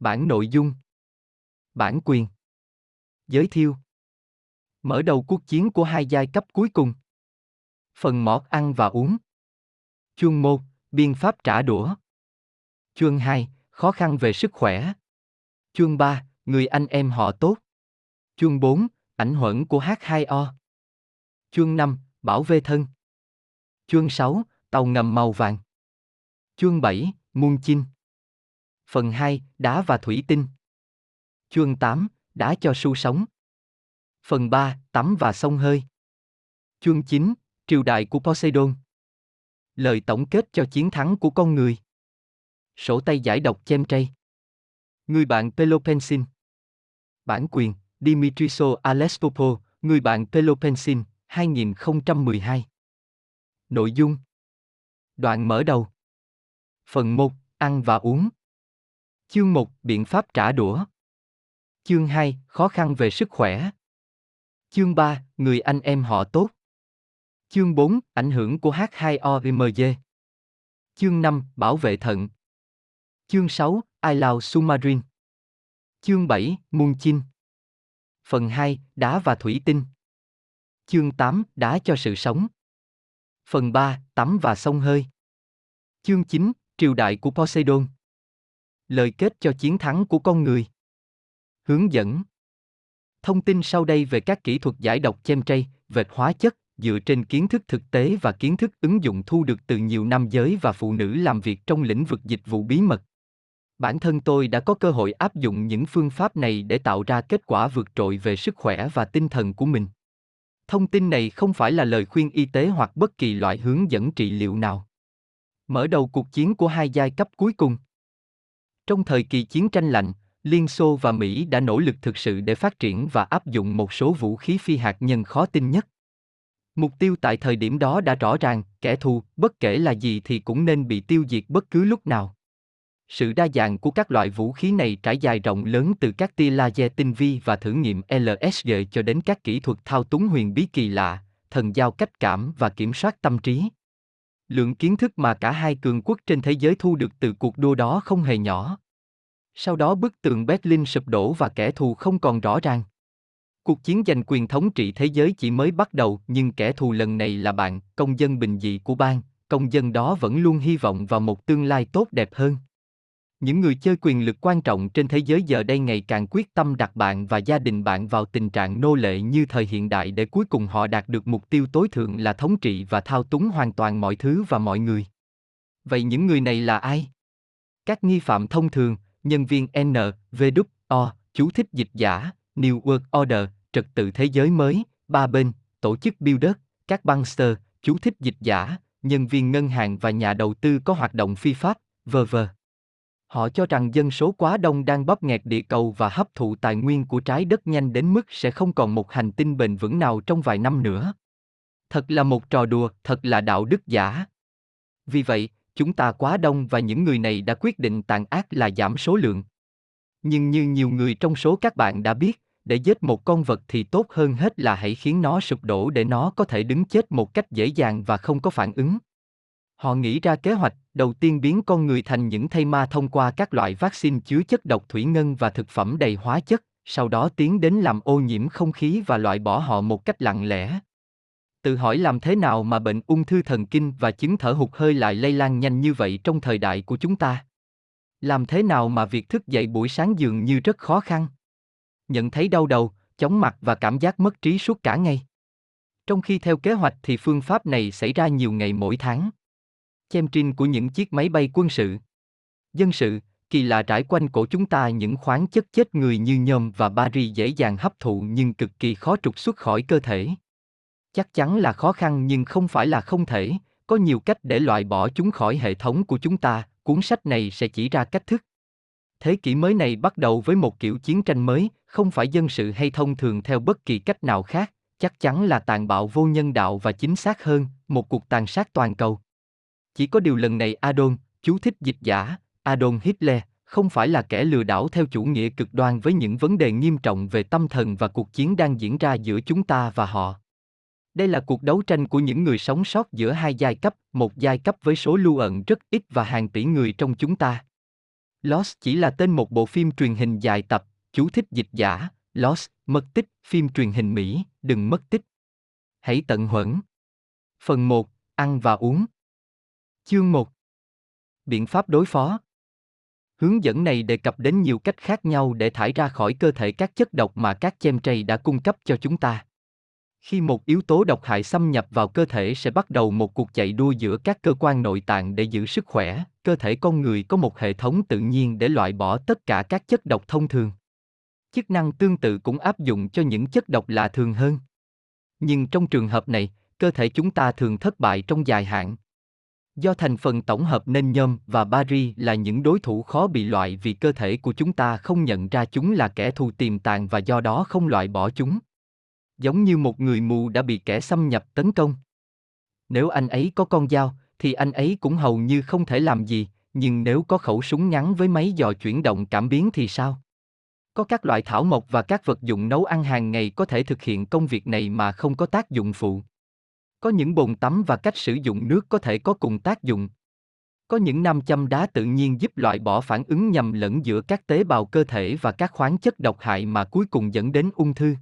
Bản nội dung. Bản quyền. Giới thiệu. Mở đầu cuộc chiến của hai giai cấp cuối cùng. Phần một ăn và uống. Chương 1, biện pháp trả đũa. Chương 2, khó khăn về sức khỏe. Chương 3, người anh em họ tốt. Chương 4, ảnh hưởng của H2O. Chương 5, bảo vệ thân. Chương 6, tàu ngầm màu vàng. Chương 7, muôn chinh. Phần 2, đá và thủy tinh. Chương 8, đá cho su sống. Phần 3, tắm và xông hơi. Chương 9, triều đại của Poseidon. Lời tổng kết cho chiến thắng của con người. Sổ tay giải độc Chemtrail. Người bạn Pelopensine. Bản quyền, Dimitriso Alestopo, người bạn Pelopensine, 2012. Nội dung. Đoạn mở đầu. Phần 1, ăn và uống. Chương 1, biện pháp trả đũa. Chương 2, khó khăn về sức khỏe. Chương 3, người anh em họ tốt. Chương 4, ảnh hưởng của H2OMG. Chương 5, bảo vệ thận. Chương 6, Islau Submarine. Chương 7, muôn chinh. Phần 2, đá và thủy tinh. Chương 8, đá cho sự sống. Phần 3, tắm và xông hơi. Chương 9, triều đại của Poseidon. Lời kết cho chiến thắng của con người. Hướng dẫn. Thông tin sau đây về các kỹ thuật giải độc Chemtrail, vệt hóa chất, dựa trên kiến thức thực tế và kiến thức ứng dụng thu được từ nhiều nam giới và phụ nữ làm việc trong lĩnh vực dịch vụ bí mật. Bản thân tôi đã có cơ hội áp dụng những phương pháp này để tạo ra kết quả vượt trội về sức khỏe và tinh thần của mình. Thông tin này không phải là lời khuyên y tế hoặc bất kỳ loại hướng dẫn trị liệu nào. Mở đầu cuộc chiến của hai giai cấp cuối cùng. Trong thời kỳ chiến tranh lạnh, Liên Xô và Mỹ đã nỗ lực thực sự để phát triển và áp dụng một số vũ khí phi hạt nhân khó tin nhất. Mục tiêu tại thời điểm đó đã rõ ràng, kẻ thù, bất kể là gì thì cũng nên bị tiêu diệt bất cứ lúc nào. Sự đa dạng của các loại vũ khí này trải dài rộng lớn từ các tia laser tinh vi và thử nghiệm LSG cho đến các kỹ thuật thao túng huyền bí kỳ lạ, thần giao cách cảm và kiểm soát tâm trí. Lượng kiến thức mà cả hai cường quốc trên thế giới thu được từ cuộc đua đó không hề nhỏ. Sau đó bức tường Berlin sụp đổ và kẻ thù không còn rõ ràng. Cuộc chiến giành quyền thống trị thế giới chỉ mới bắt đầu, nhưng kẻ thù lần này là bạn, công dân bình dị của bang, công dân đó vẫn luôn hy vọng vào một tương lai tốt đẹp hơn. Những người chơi quyền lực quan trọng trên thế giới giờ đây ngày càng quyết tâm đặt bạn và gia đình bạn vào tình trạng nô lệ như thời hiện đại để cuối cùng họ đạt được mục tiêu tối thượng là thống trị và thao túng hoàn toàn mọi thứ và mọi người. Vậy những người này là ai? Các nghi phạm thông thường, nhân viên NVO, chú thích dịch giả, New World Order, trật tự thế giới mới, ba bên, tổ chức Bilderberg, các bankster, chú thích dịch giả, nhân viên ngân hàng và nhà đầu tư có hoạt động phi pháp, v.v. Họ cho rằng dân số quá đông đang bóp nghẹt địa cầu và hấp thụ tài nguyên của trái đất nhanh đến mức sẽ không còn một hành tinh bền vững nào trong vài năm nữa. Thật là một trò đùa, thật là đạo đức giả. Vì vậy, chúng ta quá đông và những người này đã quyết định tàn ác là giảm số lượng. Nhưng như nhiều người trong số các bạn đã biết, để giết một con vật thì tốt hơn hết là hãy khiến nó sụp đổ để nó có thể đứng chết một cách dễ dàng và không có phản ứng. Họ nghĩ ra kế hoạch, đầu tiên biến con người thành những thây ma thông qua các loại vaccine chứa chất độc thủy ngân và thực phẩm đầy hóa chất, sau đó tiến đến làm ô nhiễm không khí và loại bỏ họ một cách lặng lẽ. Tự hỏi làm thế nào mà bệnh ung thư thần kinh và chứng thở hụt hơi lại lây lan nhanh như vậy trong thời đại của chúng ta? Làm thế nào mà việc thức dậy buổi sáng dường như rất khó khăn? Nhận thấy đau đầu, chóng mặt và cảm giác mất trí suốt cả ngày. Trong khi theo kế hoạch thì phương pháp này xảy ra nhiều ngày mỗi tháng. Chemtrail của những chiếc máy bay quân sự, dân sự, kỳ lạ trải quanh cổ chúng ta những khoáng chất chết người như nhôm và bari dễ dàng hấp thụ nhưng cực kỳ khó trục xuất khỏi cơ thể. Chắc chắn là khó khăn nhưng không phải là không thể, có nhiều cách để loại bỏ chúng khỏi hệ thống của chúng ta, cuốn sách này sẽ chỉ ra cách thức. Thế kỷ mới này bắt đầu với một kiểu chiến tranh mới, không phải dân sự hay thông thường theo bất kỳ cách nào khác, chắc chắn là tàn bạo vô nhân đạo và chính xác hơn, một cuộc tàn sát toàn cầu. Chỉ có điều lần này Adolf, chú thích dịch giả, Adolf Hitler, không phải là kẻ lừa đảo theo chủ nghĩa cực đoan với những vấn đề nghiêm trọng về tâm thần và cuộc chiến đang diễn ra giữa chúng ta và họ. Đây là cuộc đấu tranh của những người sống sót giữa hai giai cấp, một giai cấp với số lưu ẩn rất ít và hàng tỷ người trong chúng ta. Lost chỉ là tên một bộ phim truyền hình dài tập, chú thích dịch giả, Lost, mất tích, phim truyền hình Mỹ, đừng mất tích. Hãy tận hưởng. Phần 1, ăn và uống. Chương 1. Biện pháp đối phó. Hướng dẫn này đề cập đến nhiều cách khác nhau để thải ra khỏi cơ thể các chất độc mà các chemtrail đã cung cấp cho chúng ta. Khi một yếu tố độc hại xâm nhập vào cơ thể sẽ bắt đầu một cuộc chạy đua giữa các cơ quan nội tạng để giữ sức khỏe. Cơ thể con người có một hệ thống tự nhiên để loại bỏ tất cả các chất độc thông thường. Chức năng tương tự cũng áp dụng cho những chất độc lạ thường hơn. Nhưng trong trường hợp này, cơ thể chúng ta thường thất bại trong dài hạn. Do thành phần tổng hợp nên nhôm và bari là những đối thủ khó bị loại vì cơ thể của chúng ta không nhận ra chúng là kẻ thù tiềm tàng và do đó không loại bỏ chúng. Giống như một người mù đã bị kẻ xâm nhập tấn công. Nếu anh ấy có con dao, thì anh ấy cũng hầu như không thể làm gì, nhưng nếu có khẩu súng ngắn với máy dò chuyển động cảm biến thì sao? Có các loại thảo mộc và các vật dụng nấu ăn hàng ngày có thể thực hiện công việc này mà không có tác dụng phụ. Có những bồn tắm và cách sử dụng nước có thể có cùng tác dụng. Có những nam châm đá tự nhiên giúp loại bỏ phản ứng nhầm lẫn giữa các tế bào cơ thể và các khoáng chất độc hại mà cuối cùng dẫn đến ung thư.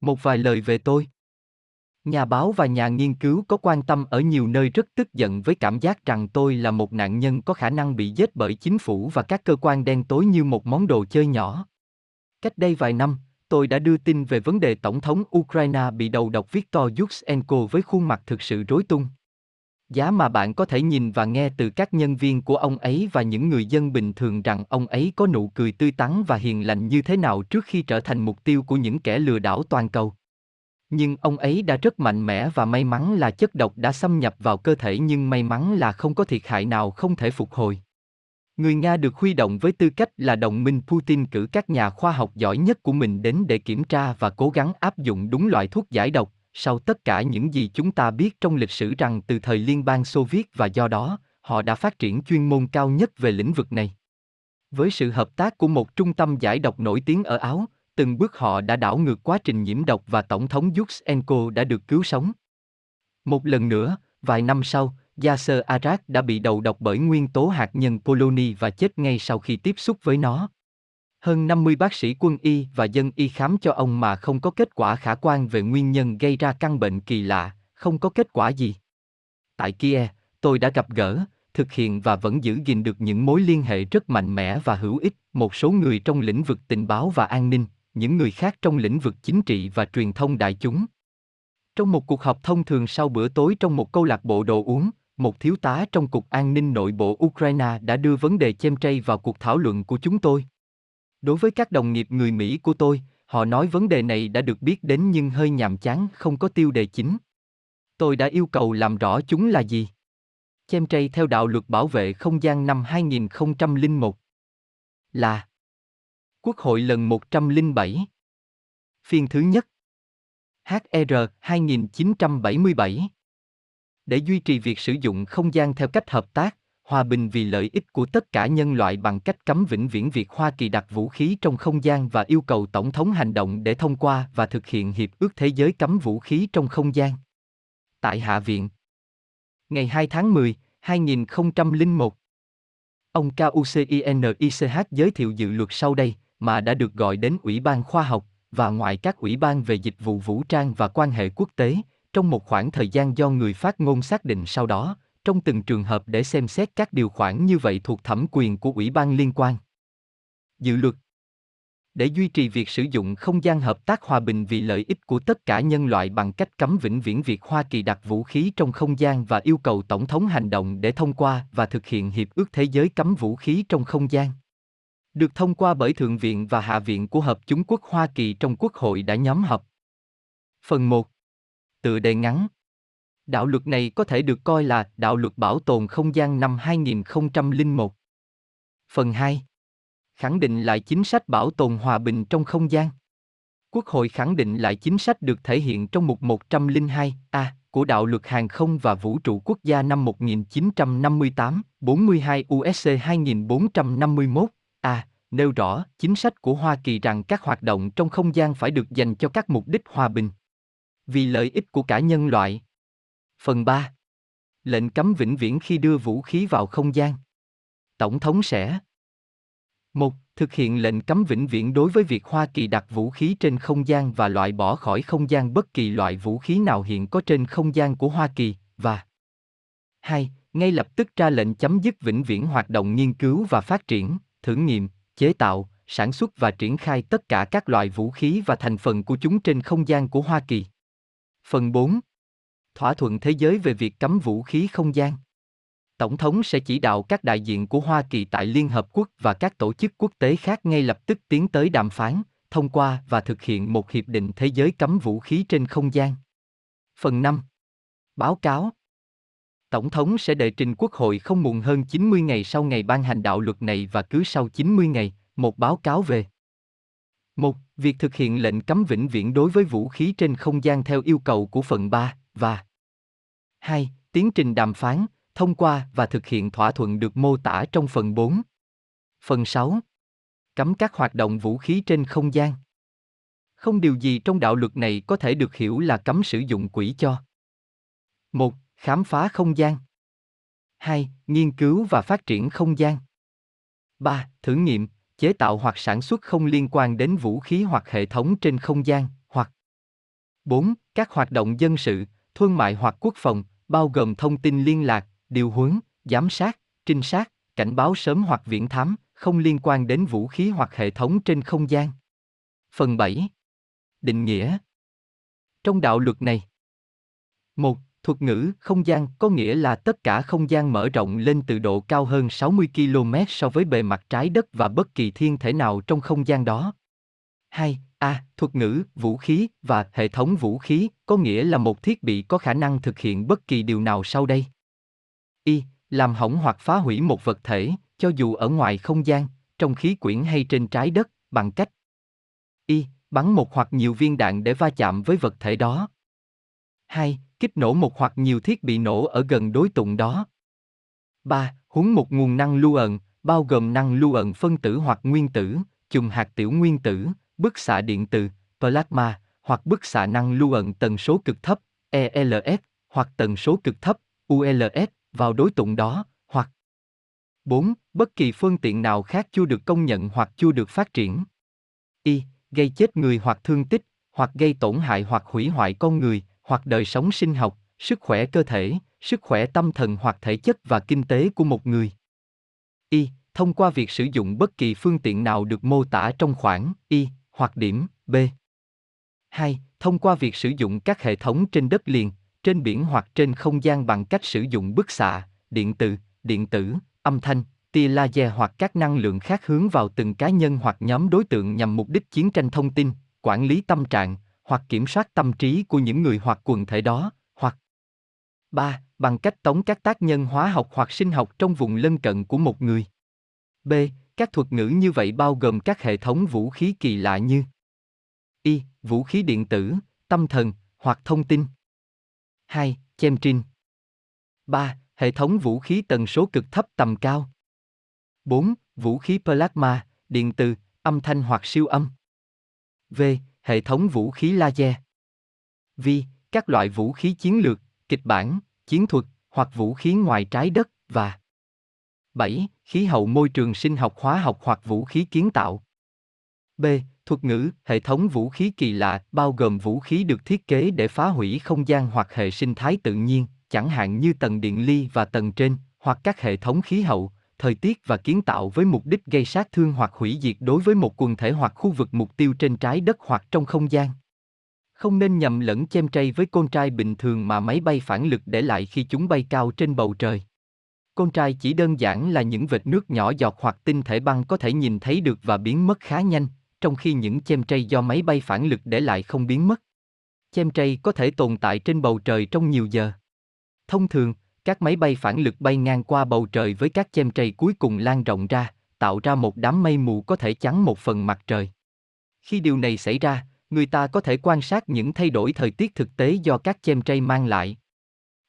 Một vài lời về tôi. Nhà báo và nhà nghiên cứu có quan tâm ở nhiều nơi rất tức giận với cảm giác rằng tôi là một nạn nhân có khả năng bị giết bởi chính phủ và các cơ quan đen tối như một món đồ chơi nhỏ. Cách đây vài năm, tôi đã đưa tin về vấn đề Tổng thống Ukraine bị đầu độc Viktor Yushchenko với khuôn mặt thực sự rối tung. Giá mà bạn có thể nhìn và nghe từ các nhân viên của ông ấy và những người dân bình thường rằng ông ấy có nụ cười tươi tắn và hiền lành như thế nào trước khi trở thành mục tiêu của những kẻ lừa đảo toàn cầu. Nhưng ông ấy đã rất mạnh mẽ và may mắn là chất độc đã xâm nhập vào cơ thể nhưng may mắn là không có thiệt hại nào không thể phục hồi. Người Nga được huy động với tư cách là đồng minh Putin cử các nhà khoa học giỏi nhất của mình đến để kiểm tra và cố gắng áp dụng đúng loại thuốc giải độc, sau tất cả những gì chúng ta biết trong lịch sử rằng từ thời Liên bang Xô Viết và do đó, họ đã phát triển chuyên môn cao nhất về lĩnh vực này. Với sự hợp tác của một trung tâm giải độc nổi tiếng ở Áo, từng bước họ đã đảo ngược quá trình nhiễm độc và Tổng thống Yushchenko đã được cứu sống. Một lần nữa, vài năm sau, Yasser Arafat đã bị đầu độc bởi nguyên tố hạt nhân poloni và chết ngay sau khi tiếp xúc với nó. Hơn 50 bác sĩ quân y và dân y khám cho ông mà không có kết quả khả quan về nguyên nhân gây ra căn bệnh kỳ lạ, không có kết quả gì. Tại Kiev, tôi đã gặp gỡ, thực hiện và vẫn giữ gìn được những mối liên hệ rất mạnh mẽ và hữu ích, một số người trong lĩnh vực tình báo và an ninh, những người khác trong lĩnh vực chính trị và truyền thông đại chúng. Trong một cuộc họp thông thường sau bữa tối trong một câu lạc bộ đồ uống, một thiếu tá trong Cục An ninh Nội bộ Ukraine đã đưa vấn đề chemtrail vào cuộc thảo luận của chúng tôi. Đối với các đồng nghiệp người Mỹ của tôi, họ nói vấn đề này đã được biết đến nhưng hơi nhàm chán, không có tiêu đề chính. Tôi đã yêu cầu làm rõ chúng là gì. Chemtrail theo đạo luật bảo vệ không gian năm 2001 là Quốc hội lần 107. Phiên thứ nhất HR 2977. Để duy trì việc sử dụng không gian theo cách hợp tác, hòa bình vì lợi ích của tất cả nhân loại bằng cách cấm vĩnh viễn việc Hoa Kỳ đặt vũ khí trong không gian và yêu cầu Tổng thống hành động để thông qua và thực hiện Hiệp ước Thế giới cấm vũ khí trong không gian. Tại Hạ viện, ngày 2 tháng 10, 2001, ông Kucinich giới thiệu dự luật sau đây mà đã được gọi đến Ủy ban Khoa học và ngoài các ủy ban về dịch vụ vũ trang và quan hệ quốc tế, trong một khoảng thời gian do người phát ngôn xác định sau đó, trong từng trường hợp để xem xét các điều khoản như vậy thuộc thẩm quyền của ủy ban liên quan. Dự luật để duy trì việc sử dụng không gian hợp tác hòa bình vì lợi ích của tất cả nhân loại bằng cách cấm vĩnh viễn việc Hoa Kỳ đặt vũ khí trong không gian và yêu cầu Tổng thống hành động để thông qua và thực hiện Hiệp ước Thế giới cấm vũ khí trong không gian. Được thông qua bởi Thượng viện và Hạ viện của Hợp chúng quốc Hoa Kỳ trong Quốc hội đã nhóm họp. Phần 1. Tựa đề ngắn. Đạo luật này có thể được coi là Đạo luật bảo tồn không gian năm 2001. Phần 2. Khẳng định lại chính sách bảo tồn hòa bình trong không gian. Quốc hội khẳng định lại chính sách được thể hiện trong mục 102A của Đạo luật hàng không và vũ trụ quốc gia năm 1958, 42 USC 2451. Nêu rõ chính sách của Hoa Kỳ rằng các hoạt động trong không gian phải được dành cho các mục đích hòa bình, vì lợi ích của cả nhân loại. Phần 3. Lệnh cấm vĩnh viễn khi đưa vũ khí vào không gian. Tổng thống sẽ 1. Thực hiện lệnh cấm vĩnh viễn đối với việc Hoa Kỳ đặt vũ khí trên không gian và loại bỏ khỏi không gian bất kỳ loại vũ khí nào hiện có trên không gian của Hoa Kỳ, và 2. Ngay lập tức ra lệnh chấm dứt vĩnh viễn hoạt động nghiên cứu và phát triển, thử nghiệm, chế tạo, sản xuất và triển khai tất cả các loại vũ khí và thành phần của chúng trên không gian của Hoa Kỳ. Phần 4. Thỏa thuận thế giới về việc cấm vũ khí không gian. Tổng thống sẽ chỉ đạo các đại diện của Hoa Kỳ tại Liên Hợp Quốc và các tổ chức quốc tế khác ngay lập tức tiến tới đàm phán, thông qua và thực hiện một hiệp định thế giới cấm vũ khí trên không gian. Phần 5. Báo cáo. Tổng thống sẽ đệ trình Quốc hội không muộn hơn 90 ngày sau ngày ban hành đạo luật này và cứ sau 90 ngày, một báo cáo về 1. Việc thực hiện lệnh cấm vĩnh viễn đối với vũ khí trên không gian theo yêu cầu của phần 3, và 2. Tiến trình đàm phán, thông qua và thực hiện thỏa thuận được mô tả trong phần 4. Phần 6. Cấm các hoạt động vũ khí trên không gian. Không điều gì trong đạo luật này có thể được hiểu là cấm sử dụng quỹ cho 1. Khám phá không gian. 2. Nghiên cứu và phát triển không gian. 3. Thử nghiệm, chế tạo hoặc sản xuất không liên quan đến vũ khí hoặc hệ thống trên không gian, hoặc 4. Các hoạt động dân sự, thương mại hoặc quốc phòng, bao gồm thông tin liên lạc, điều huấn, giám sát, trinh sát, cảnh báo sớm hoặc viễn thám, không liên quan đến vũ khí hoặc hệ thống trên không gian. Phần 7. Định nghĩa. Trong đạo luật này 1. Thuật ngữ không gian có nghĩa là tất cả không gian mở rộng lên từ độ cao hơn 60 km so với bề mặt trái đất và bất kỳ thiên thể nào trong không gian đó. 2. Thuật ngữ vũ khí và hệ thống vũ khí có nghĩa là một thiết bị có khả năng thực hiện bất kỳ điều nào sau đây. Làm hỏng hoặc phá hủy một vật thể, cho dù ở ngoài không gian, trong khí quyển hay trên trái đất, bằng cách bắn một hoặc nhiều viên đạn để va chạm với vật thể đó. 2. Kích nổ một hoặc nhiều thiết bị nổ ở gần đối tượng đó. 3. Huống một nguồn năng lượng, bao gồm năng lượng phân tử hoặc nguyên tử, chùm hạt tiểu nguyên tử, bức xạ điện từ, plasma, hoặc bức xạ năng lượng tần số cực thấp, ELF, hoặc tần số cực thấp, ULF, vào đối tượng đó, hoặc 4. Bất kỳ phương tiện nào khác chưa được công nhận hoặc chưa được phát triển. Gây chết người hoặc thương tích, hoặc gây tổn hại hoặc hủy hoại con người, hoặc đời sống sinh học, sức khỏe cơ thể, sức khỏe tâm thần hoặc thể chất và kinh tế của một người. Thông qua việc sử dụng bất kỳ phương tiện nào được mô tả trong khoản hoặc điểm B. 2. Thông qua việc sử dụng các hệ thống trên đất liền, trên biển hoặc trên không gian bằng cách sử dụng bức xạ, điện tử, âm thanh, tia laser hoặc các năng lượng khác hướng vào từng cá nhân hoặc nhóm đối tượng nhằm mục đích chiến tranh thông tin, quản lý tâm trạng, hoặc kiểm soát tâm trí của những người hoặc quần thể đó, hoặc 3. Bằng cách tống các tác nhân hóa học hoặc sinh học trong vùng lân cận của một người. B. Các thuật ngữ như vậy bao gồm các hệ thống vũ khí kỳ lạ như vũ khí điện tử, tâm thần, hoặc thông tin. 2. Chemtrail. 3. Hệ thống vũ khí tần số cực thấp tầm cao. 4. Vũ khí plasma, điện từ, âm thanh hoặc siêu âm. V. Hệ thống vũ khí laser. V. Các loại vũ khí chiến lược, kịch bản, chiến thuật, hoặc vũ khí ngoài trái đất, và 7. Khí hậu môi trường sinh học hóa học hoặc vũ khí kiến tạo. B. Thuật ngữ hệ thống vũ khí kỳ lạ bao gồm vũ khí được thiết kế để phá hủy không gian hoặc hệ sinh thái tự nhiên, chẳng hạn như tầng điện ly và tầng trên, hoặc các hệ thống khí hậu, thời tiết và kiến tạo với mục đích gây sát thương hoặc hủy diệt đối với một quần thể hoặc khu vực mục tiêu trên trái đất hoặc trong không gian. Không nên nhầm lẫn chemtrail với côn trai bình thường mà máy bay phản lực để lại khi chúng bay cao trên bầu trời. Côn trai chỉ đơn giản là những vệt nước nhỏ giọt hoặc tinh thể băng có thể nhìn thấy được và biến mất khá nhanh, trong khi những chemtrail do máy bay phản lực để lại không biến mất. Chemtrail có thể tồn tại trên bầu trời trong nhiều giờ. Thông thường, các máy bay phản lực bay ngang qua bầu trời với các chemtrail cuối cùng lan rộng ra, tạo ra một đám mây mù có thể chắn một phần mặt trời. Khi điều này xảy ra, người ta có thể quan sát những thay đổi thời tiết thực tế do các chemtrail mang lại.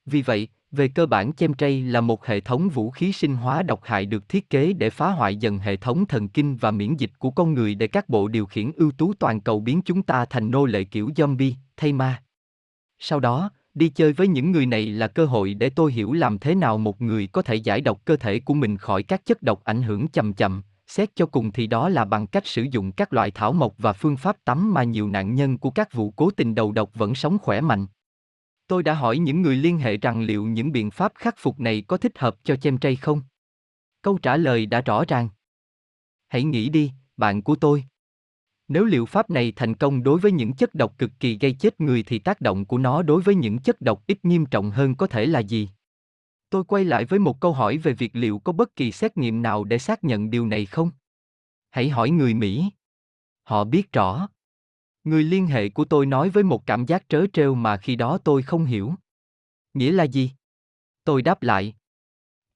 Vì vậy, về cơ bản chemtrail là một hệ thống vũ khí sinh hóa độc hại được thiết kế để phá hoại dần hệ thống thần kinh và miễn dịch của con người để các bộ điều khiển ưu tú toàn cầu biến chúng ta thành nô lệ kiểu zombie, thay ma. Sau đó, đi chơi với những người này là cơ hội để tôi hiểu làm thế nào một người có thể giải độc cơ thể của mình khỏi các chất độc ảnh hưởng chậm chậm, Xét cho cùng thì đó là bằng cách sử dụng các loại thảo mộc và phương pháp tắm mà nhiều nạn nhân của các vụ cố tình đầu độc vẫn sống khỏe mạnh. Tôi đã hỏi những người liên hệ rằng liệu những biện pháp khắc phục này có thích hợp cho Chemtrail không? Câu trả lời đã rõ ràng. Hãy nghĩ đi, bạn của tôi. Nếu liệu pháp này thành công đối với những chất độc cực kỳ gây chết người thì tác động của nó đối với những chất độc ít nghiêm trọng hơn có thể là gì? Tôi quay lại với một câu hỏi về việc liệu có bất kỳ xét nghiệm nào để xác nhận điều này không? Hãy hỏi người Mỹ. Họ biết rõ. Người liên hệ của tôi nói với một cảm giác trớ trêu mà khi đó tôi không hiểu. Nghĩa là gì? Tôi đáp lại.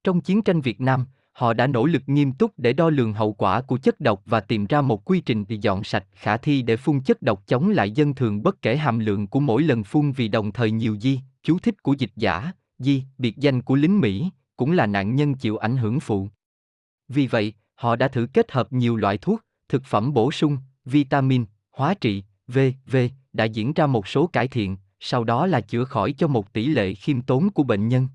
Trong chiến tranh Việt Nam, họ đã nỗ lực nghiêm túc để đo lường hậu quả của chất độc và tìm ra một quy trình dọn sạch khả thi để phun chất độc chống lại dân thường bất kể hàm lượng của mỗi lần phun vì đồng thời nhiều di, chú thích của dịch giả, di, biệt danh của lính Mỹ, cũng là nạn nhân chịu ảnh hưởng phụ. Vì vậy, họ đã thử kết hợp nhiều loại thuốc, thực phẩm bổ sung, vitamin, hóa trị, v.v. đã diễn ra một số cải thiện, sau đó là chữa khỏi cho một tỷ lệ khiêm tốn của bệnh nhân.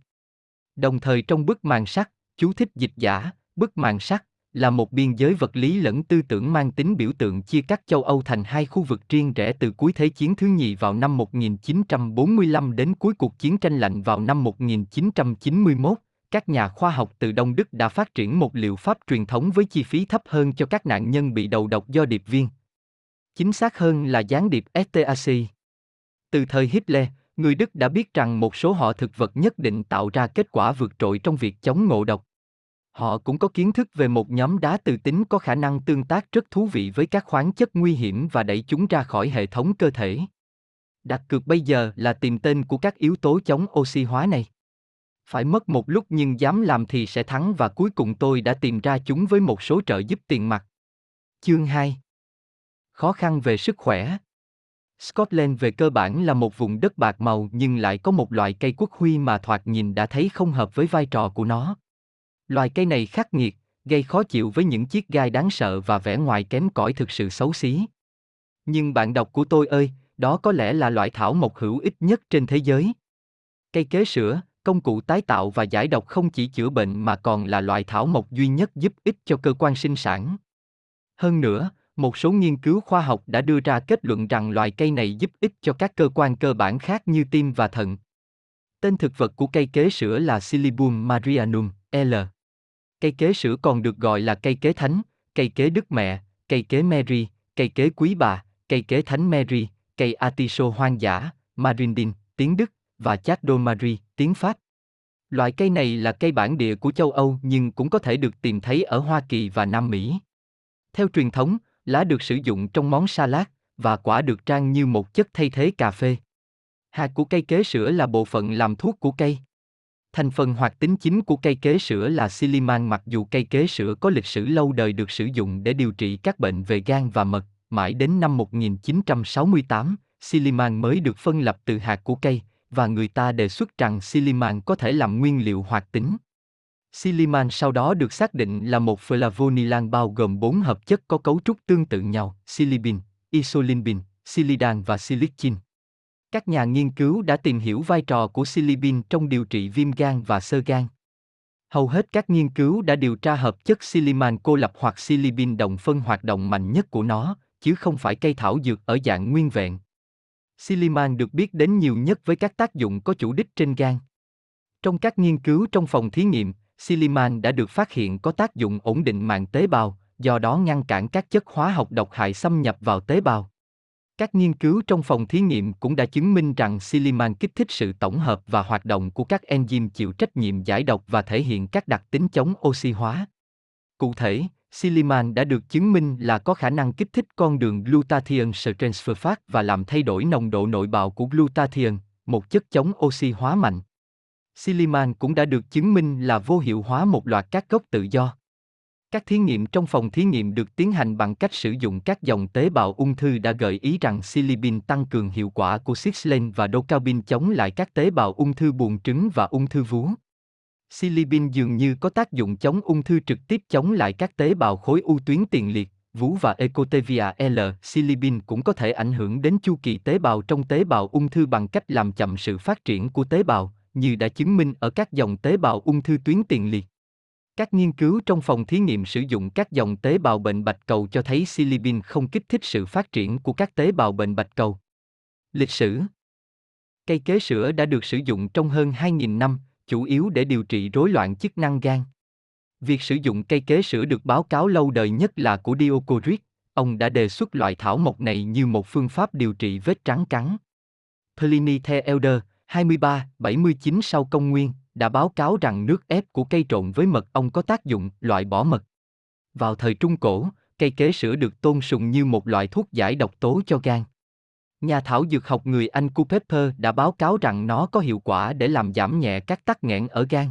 Đồng thời trong bức màn sắt, chú thích dịch giả, bức màn sắt là một biên giới vật lý lẫn tư tưởng mang tính biểu tượng chia cắt châu Âu thành hai khu vực riêng rẽ từ cuối Thế chiến thứ nhì vào năm 1945 đến cuối cuộc chiến tranh lạnh vào năm 1991. Các nhà khoa học từ Đông Đức đã phát triển một liệu pháp truyền thống với chi phí thấp hơn cho các nạn nhân bị đầu độc do điệp viên. Chính xác hơn là gián điệp STAC. Từ thời Hitler, người Đức đã biết rằng một số họ thực vật nhất định tạo ra kết quả vượt trội trong việc chống ngộ độc. Họ cũng có kiến thức về một nhóm đá từ tính có khả năng tương tác rất thú vị với các khoáng chất nguy hiểm và đẩy chúng ra khỏi hệ thống cơ thể. Đặt cược bây giờ là tìm tên của các yếu tố chống oxy hóa này. Phải mất một lúc nhưng dám làm thì sẽ thắng và cuối cùng tôi đã tìm ra chúng với một số trợ giúp tiền mặt. Chương 2. Khó khăn về sức khỏe. Scotland về cơ bản là một vùng đất bạc màu nhưng lại có một loại cây quốc huy mà thoạt nhìn đã thấy không hợp với vai trò của nó. Loài cây này khắc nghiệt, gây khó chịu với những chiếc gai đáng sợ và vẻ ngoài kém cỏi thực sự xấu xí. Nhưng bạn đọc của tôi ơi, đó có lẽ là loại thảo mộc hữu ích nhất trên thế giới. Cây kế sữa, công cụ tái tạo và giải độc không chỉ chữa bệnh mà còn là loại thảo mộc duy nhất giúp ích cho cơ quan sinh sản. Hơn nữa, một số nghiên cứu khoa học đã đưa ra kết luận rằng loài cây này giúp ích cho các cơ quan cơ bản khác như tim và thận. Tên thực vật của cây kế sữa là Silibum marianum, L. Cây kế sữa còn được gọi là cây kế thánh, cây kế Đức Mẹ, cây kế Mary, cây kế Quý Bà, cây kế Thánh Mary, cây artiso hoang dã, Marindin, tiếng Đức, và Chardonnay, tiếng Pháp. Loại cây này là cây bản địa của châu Âu nhưng cũng có thể được tìm thấy ở Hoa Kỳ và Nam Mỹ. Theo truyền thống, lá được sử dụng trong món salad và quả được trang như một chất thay thế cà phê. Hạt của cây kế sữa là bộ phận làm thuốc của cây. Thành phần hoạt tính chính của cây kế sữa là xiliman, mặc dù cây kế sữa có lịch sử lâu đời được sử dụng để điều trị các bệnh về gan và mật. Mãi đến năm 1968, xiliman mới được phân lập từ hạt của cây, và người ta đề xuất rằng xiliman có thể làm nguyên liệu hoạt tính. Xiliman sau đó được xác định là một flavonoidan bao gồm 4 hợp chất có cấu trúc tương tự nhau, xilibin, isolinbin, xilidan và silicin. Các nhà nghiên cứu đã tìm hiểu vai trò của xilibin trong điều trị viêm gan và xơ gan. Hầu hết các nghiên cứu đã điều tra hợp chất xiliman cô lập hoặc xilibin đồng phân hoạt động mạnh nhất của nó, chứ không phải cây thảo dược ở dạng nguyên vẹn. Xiliman được biết đến nhiều nhất với các tác dụng có chủ đích trên gan. Trong các nghiên cứu trong phòng thí nghiệm, xiliman đã được phát hiện có tác dụng ổn định mạng tế bào, do đó ngăn cản các chất hóa học độc hại xâm nhập vào tế bào. Các nghiên cứu trong phòng thí nghiệm cũng đã chứng minh rằng xiliman kích thích sự tổng hợp và hoạt động của các enzyme chịu trách nhiệm giải độc và thể hiện các đặc tính chống oxy hóa. Cụ thể, xiliman đã được chứng minh là có khả năng kích thích con đường glutathione transferase và làm thay đổi nồng độ nội bào của glutathione, một chất chống oxy hóa mạnh. Xiliman cũng đã được chứng minh là vô hiệu hóa một loạt các gốc tự do. Các thí nghiệm trong phòng thí nghiệm được tiến hành bằng cách sử dụng các dòng tế bào ung thư đã gợi ý rằng xilibin tăng cường hiệu quả của xylene và docabin chống lại các tế bào ung thư buồng trứng và ung thư vú. Xilibin dường như có tác dụng chống ung thư trực tiếp chống lại các tế bào khối u tuyến tiền liệt, vú và ecotevia L. Xilibin cũng có thể ảnh hưởng đến chu kỳ tế bào trong tế bào ung thư bằng cách làm chậm sự phát triển của tế bào, như đã chứng minh ở các dòng tế bào ung thư tuyến tiền liệt. Các nghiên cứu trong phòng thí nghiệm sử dụng các dòng tế bào bệnh bạch cầu cho thấy psilocybin không kích thích sự phát triển của các tế bào bệnh bạch cầu. Lịch sử. Cây kế sữa đã được sử dụng trong hơn 2.000 năm, chủ yếu để điều trị rối loạn chức năng gan. Việc sử dụng cây kế sữa được báo cáo lâu đời nhất là của Dioscorid, ông đã đề xuất loại thảo mộc này như một phương pháp điều trị vết trắng cắn. Pliny the Elder, 2379 sau công nguyên, đã báo cáo rằng nước ép của cây trộn với mật ong có tác dụng loại bỏ mật. Vào thời Trung Cổ, cây kế sữa được tôn sùng như một loại thuốc giải độc tố cho gan. Nhà thảo dược học người Anh Culpeper đã báo cáo rằng nó có hiệu quả để làm giảm nhẹ các tắc nghẽn ở gan.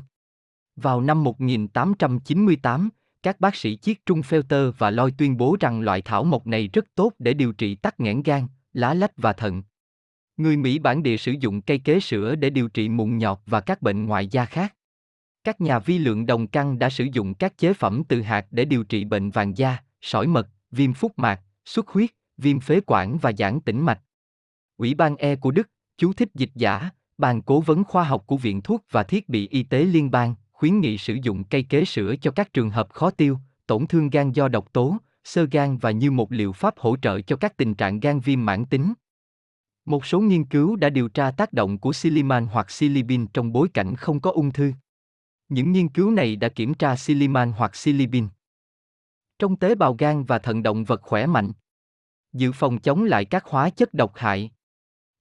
Vào năm 1898, các bác sĩ chiết trung Felter và Loy tuyên bố rằng loại thảo mộc này rất tốt để điều trị tắc nghẽn gan, lá lách và thận. Người Mỹ bản địa sử dụng cây kế sữa để điều trị mụn nhọt và các bệnh ngoại da khác. Các nhà vi lượng đồng căn đã sử dụng các chế phẩm từ hạt để điều trị bệnh vàng da, sỏi mật, viêm phúc mạc, xuất huyết, viêm phế quản và giãn tĩnh mạch. Ủy ban E của Đức, chú thích dịch giả, Ban Cố vấn Khoa học của Viện Thuốc và Thiết bị Y tế Liên bang, khuyến nghị sử dụng cây kế sữa cho các trường hợp khó tiêu, tổn thương gan do độc tố, xơ gan và như một liệu pháp hỗ trợ cho các tình trạng gan viêm mãn tính. Một số nghiên cứu đã điều tra tác động của psilocybin hoặc psilocybin trong bối cảnh không có ung thư. Những nghiên cứu này đã kiểm tra psilocybin hoặc psilocybin trong tế bào gan và thận động vật khỏe mạnh, dự phòng chống lại các hóa chất độc hại,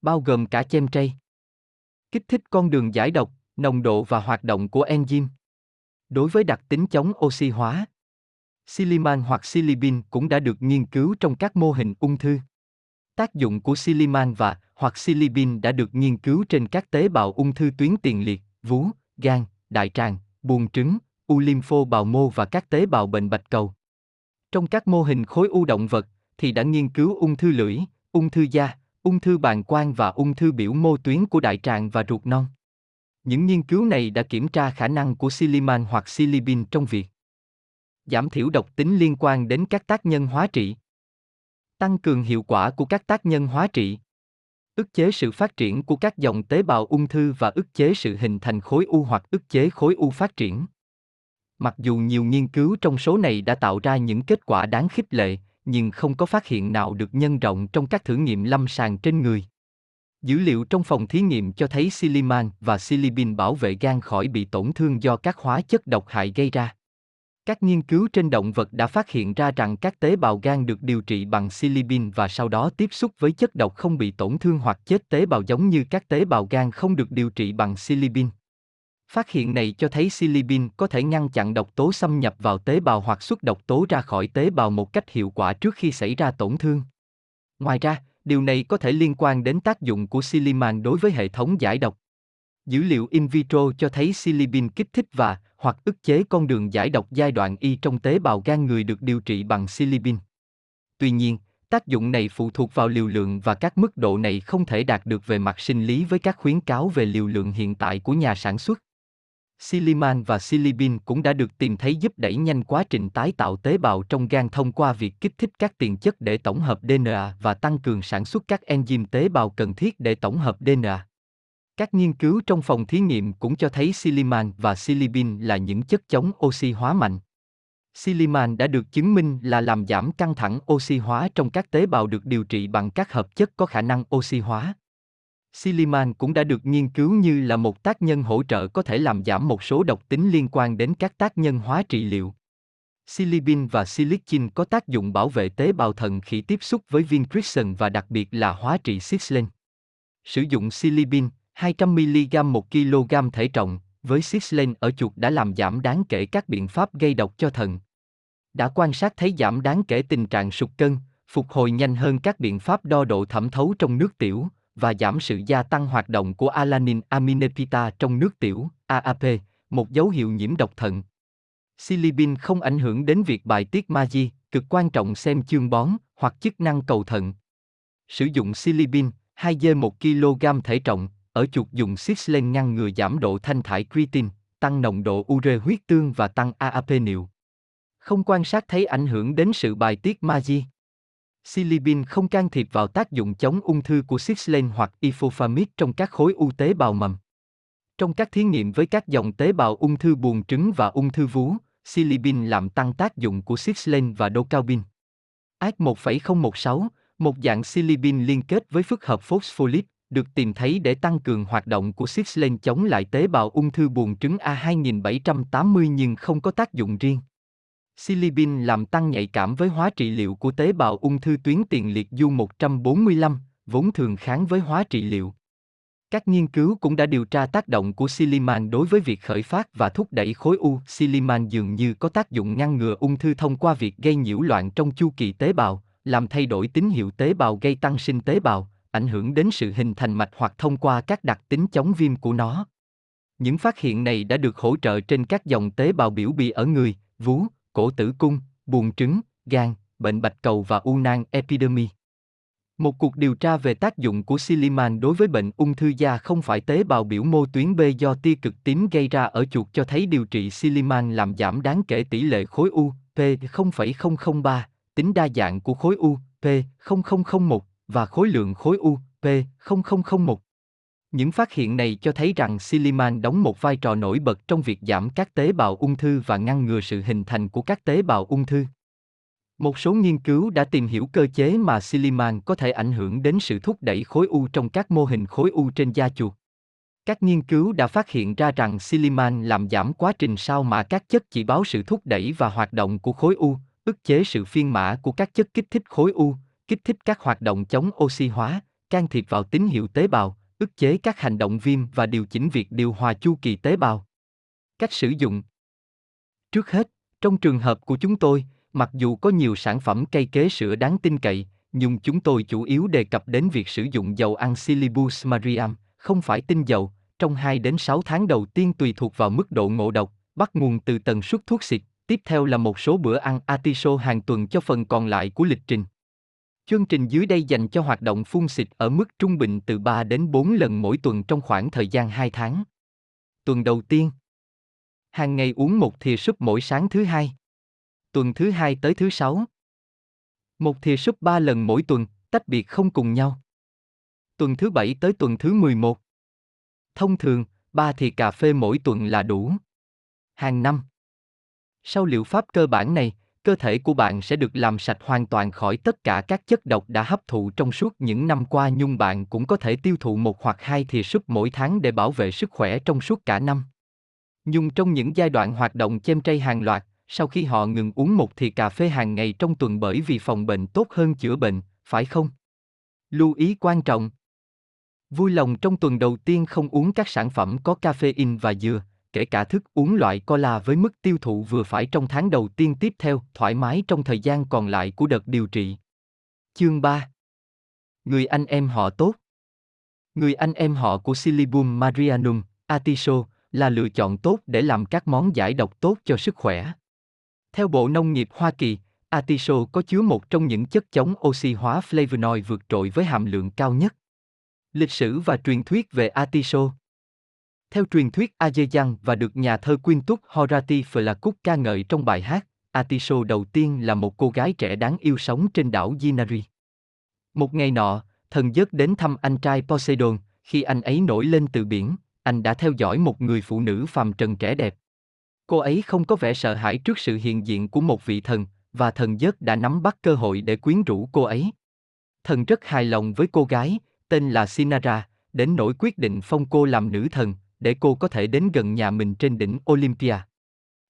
bao gồm cả chemtrail, kích thích con đường giải độc, nồng độ và hoạt động của enzyme. Đối với đặc tính chống oxy hóa, psilocybin hoặc psilocybin cũng đã được nghiên cứu trong các mô hình ung thư. Tác dụng của psilocybin và hoặc psilocybin đã được nghiên cứu trên các tế bào ung thư tuyến tiền liệt, vú, gan, đại tràng, buồng trứng, u lympho bào mô và các tế bào bệnh bạch cầu. Trong các mô hình khối u động vật thì đã nghiên cứu ung thư lưỡi, ung thư da, ung thư bàng quang và ung thư biểu mô tuyến của đại tràng và ruột non. Những nghiên cứu này đã kiểm tra khả năng của psilocybin hoặc psilocybin trong việc giảm thiểu độc tính liên quan đến các tác nhân hóa trị, tăng cường hiệu quả của các tác nhân hóa trị, ức chế sự phát triển của các dòng tế bào ung thư và ức chế sự hình thành khối u hoặc ức chế khối u phát triển. Mặc dù nhiều nghiên cứu trong số này đã tạo ra những kết quả đáng khích lệ, nhưng không có phát hiện nào được nhân rộng trong các thử nghiệm lâm sàng trên người. Dữ liệu trong phòng thí nghiệm cho thấy psilocybin và psilocybin bảo vệ gan khỏi bị tổn thương do các hóa chất độc hại gây ra. Các nghiên cứu trên động vật đã phát hiện ra rằng các tế bào gan được điều trị bằng psilocybin và sau đó tiếp xúc với chất độc không bị tổn thương hoặc chết tế bào giống như các tế bào gan không được điều trị bằng psilocybin. Phát hiện này cho thấy psilocybin có thể ngăn chặn độc tố xâm nhập vào tế bào hoặc xuất độc tố ra khỏi tế bào một cách hiệu quả trước khi xảy ra tổn thương. Ngoài ra, điều này có thể liên quan đến tác dụng của psilocybin đối với hệ thống giải độc. Dữ liệu in vitro cho thấy psilocybin kích thích và hoặc ức chế con đường giải độc giai đoạn Y trong tế bào gan người được điều trị bằng psilocybin. Tuy nhiên, tác dụng này phụ thuộc vào liều lượng và các mức độ này không thể đạt được về mặt sinh lý với các khuyến cáo về liều lượng hiện tại của nhà sản xuất. Psilocybin và psilocybin cũng đã được tìm thấy giúp đẩy nhanh quá trình tái tạo tế bào trong gan thông qua việc kích thích các tiền chất để tổng hợp DNA và tăng cường sản xuất các enzyme tế bào cần thiết để tổng hợp DNA. Các nghiên cứu trong phòng thí nghiệm cũng cho thấy psilocybin và psilocybin là những chất chống oxy hóa mạnh. Psilocybin đã được chứng minh là làm giảm căng thẳng oxy hóa trong các tế bào được điều trị bằng các hợp chất có khả năng oxy hóa. Psilocybin cũng đã được nghiên cứu như là một tác nhân hỗ trợ có thể làm giảm một số độc tính liên quan đến các tác nhân hóa trị liệu. Psilocybin và psilocin có tác dụng bảo vệ tế bào thận khi tiếp xúc với vincristin và đặc biệt là hóa trị cisplatin. Sử dụng psilocybin 200 mg/kg thể trọng với cisplatin ở chuột đã làm giảm đáng kể các biện pháp gây độc cho thận. Đã quan sát thấy giảm đáng kể tình trạng sụt cân, phục hồi nhanh hơn các biện pháp đo độ thẩm thấu trong nước tiểu và giảm sự gia tăng hoạt động của alanin aminopita trong nước tiểu, AAP, một dấu hiệu nhiễm độc thận. Psilocybin không ảnh hưởng đến việc bài tiết magi, cực quan trọng xem chương bón hoặc chức năng cầu thận. Sử dụng psilocybin 2g/kg thể trọng ở chuột dùng cisplatin ngăn ngừa giảm độ thanh thải creatine, tăng nồng độ ure huyết tương và tăng AAP niệu. Không quan sát thấy ảnh hưởng đến sự bài tiết magi. Psilocybin không can thiệp vào tác dụng chống ung thư của cisplatin hoặc ifopamid trong các khối u tế bào mầm. Trong các thí nghiệm với các dòng tế bào ung thư buồng trứng và ung thư vú, psilocybin làm tăng tác dụng của cyclin và docaubin. ACT1016, một dạng psilocybin liên kết với phức hợp phospholic, được tìm thấy để tăng cường hoạt động của cyclin chống lại tế bào ung thư buồng trứng A2780 nhưng không có tác dụng riêng. Psilocybin làm tăng nhạy cảm với hóa trị liệu của tế bào ung thư tuyến tiền liệt du 145, vốn thường kháng với hóa trị liệu. Các nghiên cứu cũng đã điều tra tác động của psilocybin đối với việc khởi phát và thúc đẩy khối u. Psilocybin dường như có tác dụng ngăn ngừa ung thư thông qua việc gây nhiễu loạn trong chu kỳ tế bào, làm thay đổi tín hiệu tế bào gây tăng sinh tế bào, ảnh hưởng đến sự hình thành mạch hoặc thông qua các đặc tính chống viêm của nó. Những phát hiện này đã được hỗ trợ trên các dòng tế bào biểu bì ở người, vú, cổ tử cung, buồng trứng, gan, bệnh bạch cầu và u nang epidermis. Một cuộc điều tra về tác dụng của psilocybin đối với bệnh ung thư da không phải tế bào biểu mô tuyến B do tia cực tím gây ra ở chuột cho thấy điều trị psilocybin làm giảm đáng kể tỷ lệ khối u P0,003, tính đa dạng của khối u P0,001 và khối lượng khối u P0,001. Những phát hiện này cho thấy rằng psilocybin đóng một vai trò nổi bật trong việc giảm các tế bào ung thư và ngăn ngừa sự hình thành của các tế bào ung thư. Một số nghiên cứu đã tìm hiểu cơ chế mà psilocybin có thể ảnh hưởng đến sự thúc đẩy khối u trong các mô hình khối u trên da chuột. Các nghiên cứu đã phát hiện ra rằng psilocybin làm giảm quá trình sao mã các chất chỉ báo sự thúc đẩy và hoạt động của khối u, ức chế sự phiên mã của các chất kích thích khối u, kích thích các hoạt động chống oxy hóa, can thiệp vào tín hiệu tế bào, ức chế các hành động viêm và điều chỉnh việc điều hòa chu kỳ tế bào. Cách sử dụng. Trước hết, trong trường hợp của chúng tôi, mặc dù có nhiều sản phẩm cây kế sữa đáng tin cậy, nhưng chúng tôi chủ yếu đề cập đến việc sử dụng dầu ăn Silibus Mariam, không phải tinh dầu, trong 2 đến 6 tháng đầu tiên tùy thuộc vào mức độ ngộ độc, bắt nguồn từ tần suất thuốc xịt, tiếp theo là một số bữa ăn atiso hàng tuần cho phần còn lại của lịch trình. Chương trình dưới đây dành cho hoạt động phun xịt ở mức trung bình từ 3 đến 4 lần mỗi tuần trong khoảng thời gian 2 tháng. Tuần đầu tiên, hàng ngày uống 1 thìa súp mỗi sáng thứ hai. Tuần thứ 2 tới thứ 6, 1 thìa súp 3 lần mỗi tuần, tách biệt không cùng nhau. Tuần thứ 7 tới tuần thứ 11. Thông thường, 3 thìa cà phê mỗi tuần là đủ. Hàng năm. Sau liệu pháp cơ bản này, cơ thể của bạn sẽ được làm sạch hoàn toàn khỏi tất cả các chất độc đã hấp thụ trong suốt những năm qua, nhưng bạn cũng có thể tiêu thụ 1 hoặc 2 thìa súp mỗi tháng để bảo vệ sức khỏe trong suốt cả năm. Nhưng trong những giai đoạn hoạt động Chemtrail hàng loạt, sau khi họ ngừng uống 1 thìa cà phê hàng ngày trong tuần bởi vì phòng bệnh tốt hơn chữa bệnh, phải không? Lưu ý quan trọng. Vui lòng trong tuần đầu tiên không uống các sản phẩm có caffeine và dừa, kể cả thức uống loại cola với mức tiêu thụ vừa phải trong tháng đầu tiên tiếp theo, thoải mái trong thời gian còn lại của đợt điều trị. Chương 3. Người anh em họ tốt. Người anh em họ của Silibum Marianum, Atiso, là lựa chọn tốt để làm các món giải độc tốt cho sức khỏe. Theo Bộ Nông nghiệp Hoa Kỳ, Atiso có chứa một trong những chất chống oxy hóa flavonoid vượt trội với hàm lượng cao nhất. Lịch sử và truyền thuyết về Atiso. Theo truyền thuyết Aegean và được nhà thơ Quintus Horati Flaccus ca ngợi trong bài hát, Atiso đầu tiên là một cô gái trẻ đáng yêu sống trên đảo Ginari. Một ngày nọ, thần Zeus đến thăm anh trai Poseidon, khi anh ấy nổi lên từ biển, anh đã theo dõi một người phụ nữ phàm trần trẻ đẹp. Cô ấy không có vẻ sợ hãi trước sự hiện diện của một vị thần, và thần Zeus đã nắm bắt cơ hội để quyến rũ cô ấy. Thần rất hài lòng với cô gái, tên là Sinara, đến nỗi quyết định phong cô làm nữ thần, để cô có thể đến gần nhà mình trên đỉnh Olympia.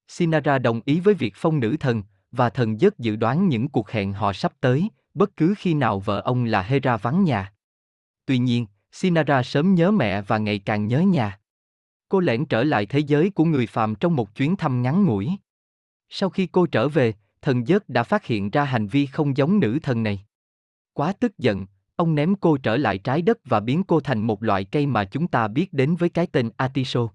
Sinara đồng ý với việc phong nữ thần, và thần Zeus dự đoán những cuộc hẹn họ sắp tới, bất cứ khi nào vợ ông là Hera vắng nhà. Tuy nhiên, Sinara sớm nhớ mẹ và ngày càng nhớ nhà. Cô lẻn trở lại thế giới của người phàm trong một chuyến thăm ngắn ngủi. Sau khi cô trở về, thần Zeus đã phát hiện ra hành vi không giống nữ thần này. Quá tức giận, ông ném cô trở lại trái đất và biến cô thành một loại cây mà chúng ta biết đến với cái tên Atiso.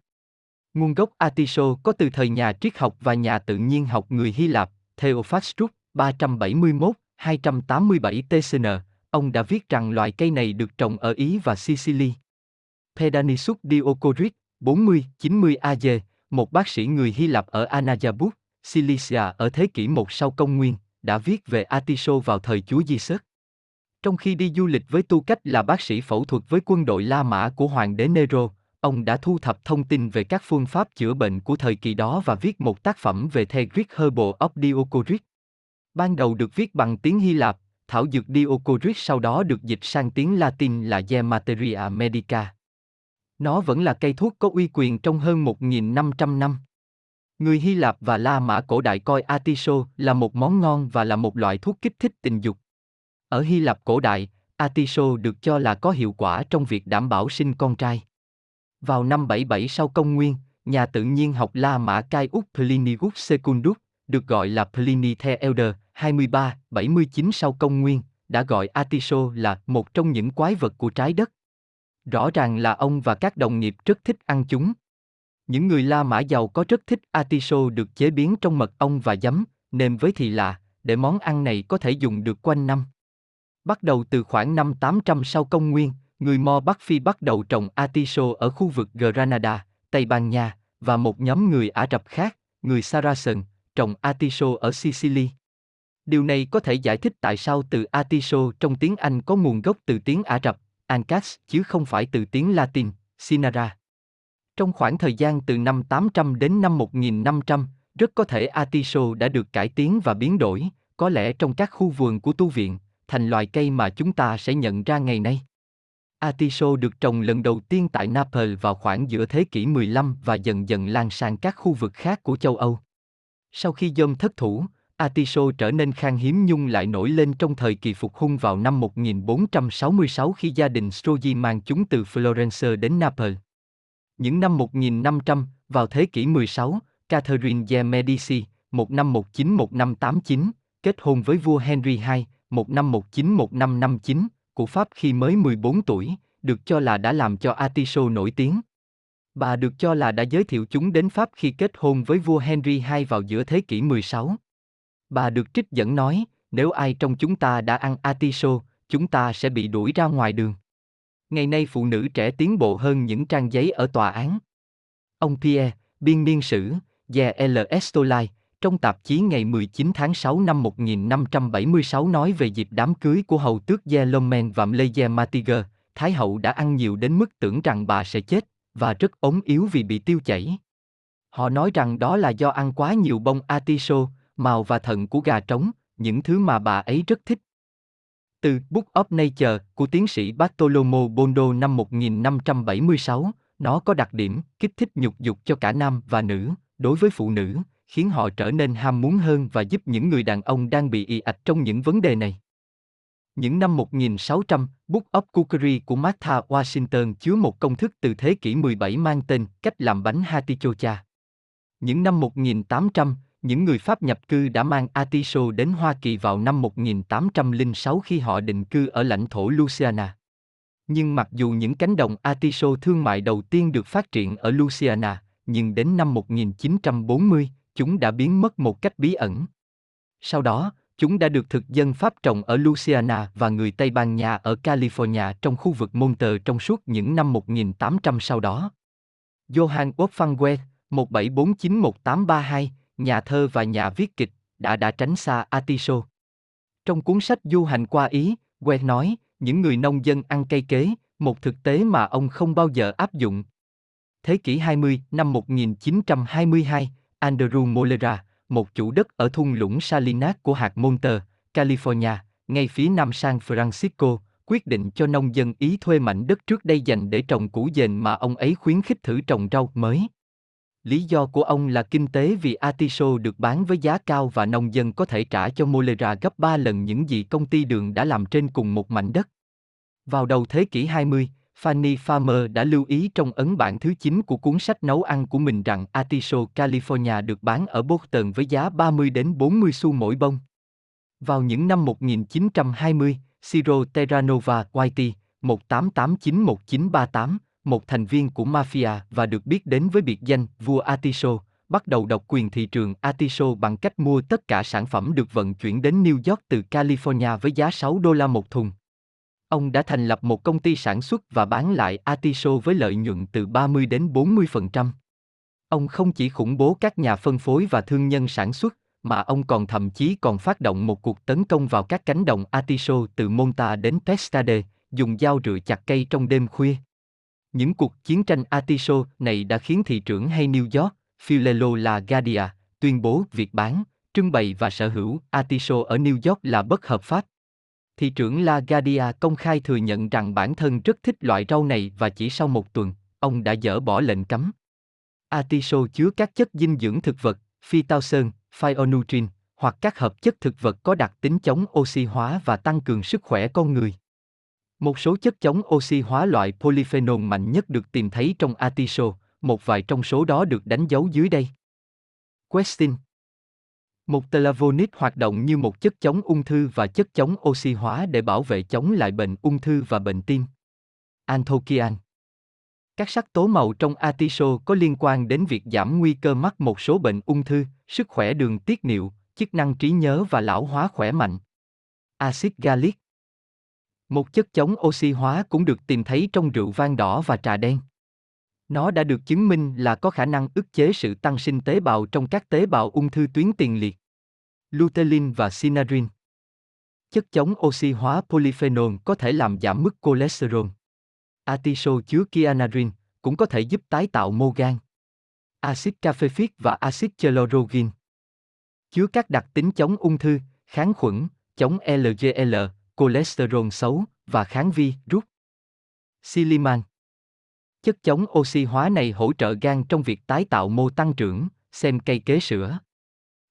Nguồn gốc Atiso có từ thời nhà triết học và nhà tự nhiên học người Hy Lạp, Theophrastus 371-287 TCN. Ông đã viết rằng loài cây này được trồng ở Ý và Sicily. Pedanisus Diocoris 40-90 AD, một bác sĩ người Hy Lạp ở Anajabut, Cilicia ở thế kỷ 1 sau công nguyên, đã viết về Atiso vào thời Chúa Giêsu. Trong khi đi du lịch với tư cách là bác sĩ phẫu thuật với quân đội La Mã của hoàng đế Nero, ông đã thu thập thông tin về các phương pháp chữa bệnh của thời kỳ đó và viết một tác phẩm về The Greek Herbal of Dioscorides. Ban đầu được viết bằng tiếng Hy Lạp, thảo dược Dioscorides sau đó được dịch sang tiếng Latin là De Materia Medica. Nó vẫn là cây thuốc có uy quyền trong hơn 1.500 năm. Người Hy Lạp và La Mã cổ đại coi atiso là một món ngon và là một loại thuốc kích thích tình dục. Ở Hy Lạp cổ đại, atiso được cho là có hiệu quả trong việc đảm bảo sinh con trai. Vào năm 77 sau công nguyên, nhà tự nhiên học La Mã Caius Plinius Secundus, được gọi là Pliny the Elder, 2379 sau công nguyên, đã gọi atiso là một trong những quái vật của trái đất. Rõ ràng là ông và các đồng nghiệp rất thích ăn chúng. Những người La Mã giàu có rất thích atiso được chế biến trong mật ong và giấm, nêm với thì lạ, để món ăn này có thể dùng được quanh năm. Bắt đầu từ khoảng năm 800 sau công nguyên, người Mo Bắc Phi bắt đầu trồng atiso ở khu vực Granada, Tây Ban Nha, và một nhóm người Ả Rập khác, người Saracen, trồng atiso ở Sicily. Điều này có thể giải thích tại sao từ atiso trong tiếng Anh có nguồn gốc từ tiếng Ả Rập, Ancas, chứ không phải từ tiếng Latin, Sinara. Trong khoảng thời gian từ năm 800 đến năm 1500, rất có thể atiso đã được cải tiến và biến đổi, có lẽ trong các khu vườn của tu viện, thành loài cây mà chúng ta sẽ nhận ra ngày nay. Atiso được trồng lần đầu tiên tại Naples vào khoảng giữa thế kỷ 15 và dần dần lan sang các khu vực khác của châu Âu. Sau khi Rome thất thủ, atiso trở nên khan hiếm nhưng lại nổi lên trong thời kỳ phục hưng vào năm 1466 khi gia đình Strozzi mang chúng từ Florence đến Naples. Những năm 1500, vào thế kỷ 16, Catherine de Medici, 1519-1589, kết hôn với vua Henry II, 1519-1559, của Pháp khi mới 14 tuổi, được cho là đã làm cho atiso nổi tiếng. Bà được cho là đã giới thiệu chúng đến Pháp khi kết hôn với vua Henry II vào giữa thế kỷ 16. Bà được trích dẫn nói, nếu ai trong chúng ta đã ăn atiso, chúng ta sẽ bị đuổi ra ngoài đường. Ngày nay phụ nữ trẻ tiến bộ hơn những trang giấy ở tòa án. Ông Pierre, biên niên sử, de l'Estolai, trong tạp chí ngày 19 tháng 6 năm 1576 nói về dịp đám cưới của hầu tước de Lommen và Mlle de Matiger, Thái hậu đã ăn nhiều đến mức tưởng rằng bà sẽ chết, và rất ốm yếu vì bị tiêu chảy. Họ nói rằng đó là do ăn quá nhiều bông atiso, màu và thận của gà trống, những thứ mà bà ấy rất thích. Từ Book of Nature của tiến sĩ Bartolomeo Bondo năm 1576, nó có đặc điểm kích thích nhục dục cho cả nam và nữ, đối với phụ nữ, khiến họ trở nên ham muốn hơn và giúp những người đàn ông đang bị ì ạch trong những vấn đề này. Những năm 1600, Book of Cookery của Martha Washington chứa một công thức từ thế kỷ 17 mang tên Cách làm bánh Artichoke. Những năm 1800, những người Pháp nhập cư đã mang atiso đến Hoa Kỳ vào năm 1806 khi họ định cư ở lãnh thổ Louisiana. Nhưng mặc dù những cánh đồng atiso thương mại đầu tiên được phát triển ở Louisiana, nhưng đến năm 1940, chúng đã biến mất một cách bí ẩn. Sau đó, chúng đã được thực dân Pháp trồng ở Louisiana và người Tây Ban Nha ở California trong khu vực Monterey trong suốt những năm 1800 sau đó. Johann Wolfgang Goethe, 1749-1832, nhà thơ và nhà viết kịch, đã tránh xa atiso. Trong cuốn sách Du hành qua Ý, Goethe nói, những người nông dân ăn cây kế, một thực tế mà ông không bao giờ áp dụng. Thế kỷ 20, năm 1922, Andrew Molera, một chủ đất ở thung lũng Salinas của hạt Monterey, California, ngay phía nam San Francisco, quyết định cho nông dân Ý thuê mảnh đất trước đây dành để trồng củ dền mà ông ấy khuyến khích thử trồng rau mới. Lý do của ông là kinh tế vì atiso được bán với giá cao và nông dân có thể trả cho Molera gấp 3 lần những gì công ty đường đã làm trên cùng một mảnh đất. Vào đầu thế kỷ 20, Fanny Farmer đã lưu ý trong ấn bản thứ 9 của cuốn sách nấu ăn của mình rằng atiso California được bán ở Boston với giá 30 đến 40 xu mỗi bông. Vào những năm 1920, Ciro Terranova Whitey, 1889-1938, một thành viên của mafia và được biết đến với biệt danh vua atiso, bắt đầu độc quyền thị trường atiso bằng cách mua tất cả sản phẩm được vận chuyển đến New York từ California với giá $6 một thùng. Ông đã thành lập một công ty sản xuất và bán lại atiso với lợi nhuận từ 30 đến 40%. Ông không chỉ khủng bố các nhà phân phối và thương nhân sản xuất, mà ông còn thậm chí còn phát động một cuộc tấn công vào các cánh đồng atiso từ Monta đến Pescade, dùng dao rựa chặt cây trong đêm khuya. Những cuộc chiến tranh artiso này đã khiến thị trưởng hay New York, Philelo LaGuardia, tuyên bố việc bán, trưng bày và sở hữu artiso ở New York là bất hợp pháp. Thị trưởng LaGuardia công khai thừa nhận rằng bản thân rất thích loại rau này và chỉ sau một tuần, ông đã dỡ bỏ lệnh cấm. Artiso chứa các chất dinh dưỡng thực vật, phytoxan, phytonutrient, hoặc các hợp chất thực vật có đặc tính chống oxy hóa và tăng cường sức khỏe con người. Một số chất chống oxy hóa loại polyphenol mạnh nhất được tìm thấy trong artiso, một vài trong số đó được đánh dấu dưới đây. Quercetin. Một flavonoid hoạt động như một chất chống ung thư và chất chống oxy hóa để bảo vệ chống lại bệnh ung thư và bệnh tim. Anthocyan. Các sắc tố màu trong artiso có liên quan đến việc giảm nguy cơ mắc một số bệnh ung thư, sức khỏe đường tiết niệu, chức năng trí nhớ và lão hóa khỏe mạnh. Axit gallic. Một chất chống oxy hóa cũng được tìm thấy trong rượu vang đỏ và trà đen. Nó đã được chứng minh là có khả năng ức chế sự tăng sinh tế bào trong các tế bào ung thư tuyến tiền liệt. Lutein và sinarin. Chất chống oxy hóa polyphenol có thể làm giảm mức cholesterol. Artiso chứa kyanarin cũng có thể giúp tái tạo mô gan. Axit caffeic và axit chlorogin. Chứa các đặc tính chống ung thư, kháng khuẩn, chống LDL, cholesterol xấu và kháng vi rút. Siliman. Chất chống oxy hóa này hỗ trợ gan trong việc tái tạo mô tăng trưởng, xem cây kế sữa.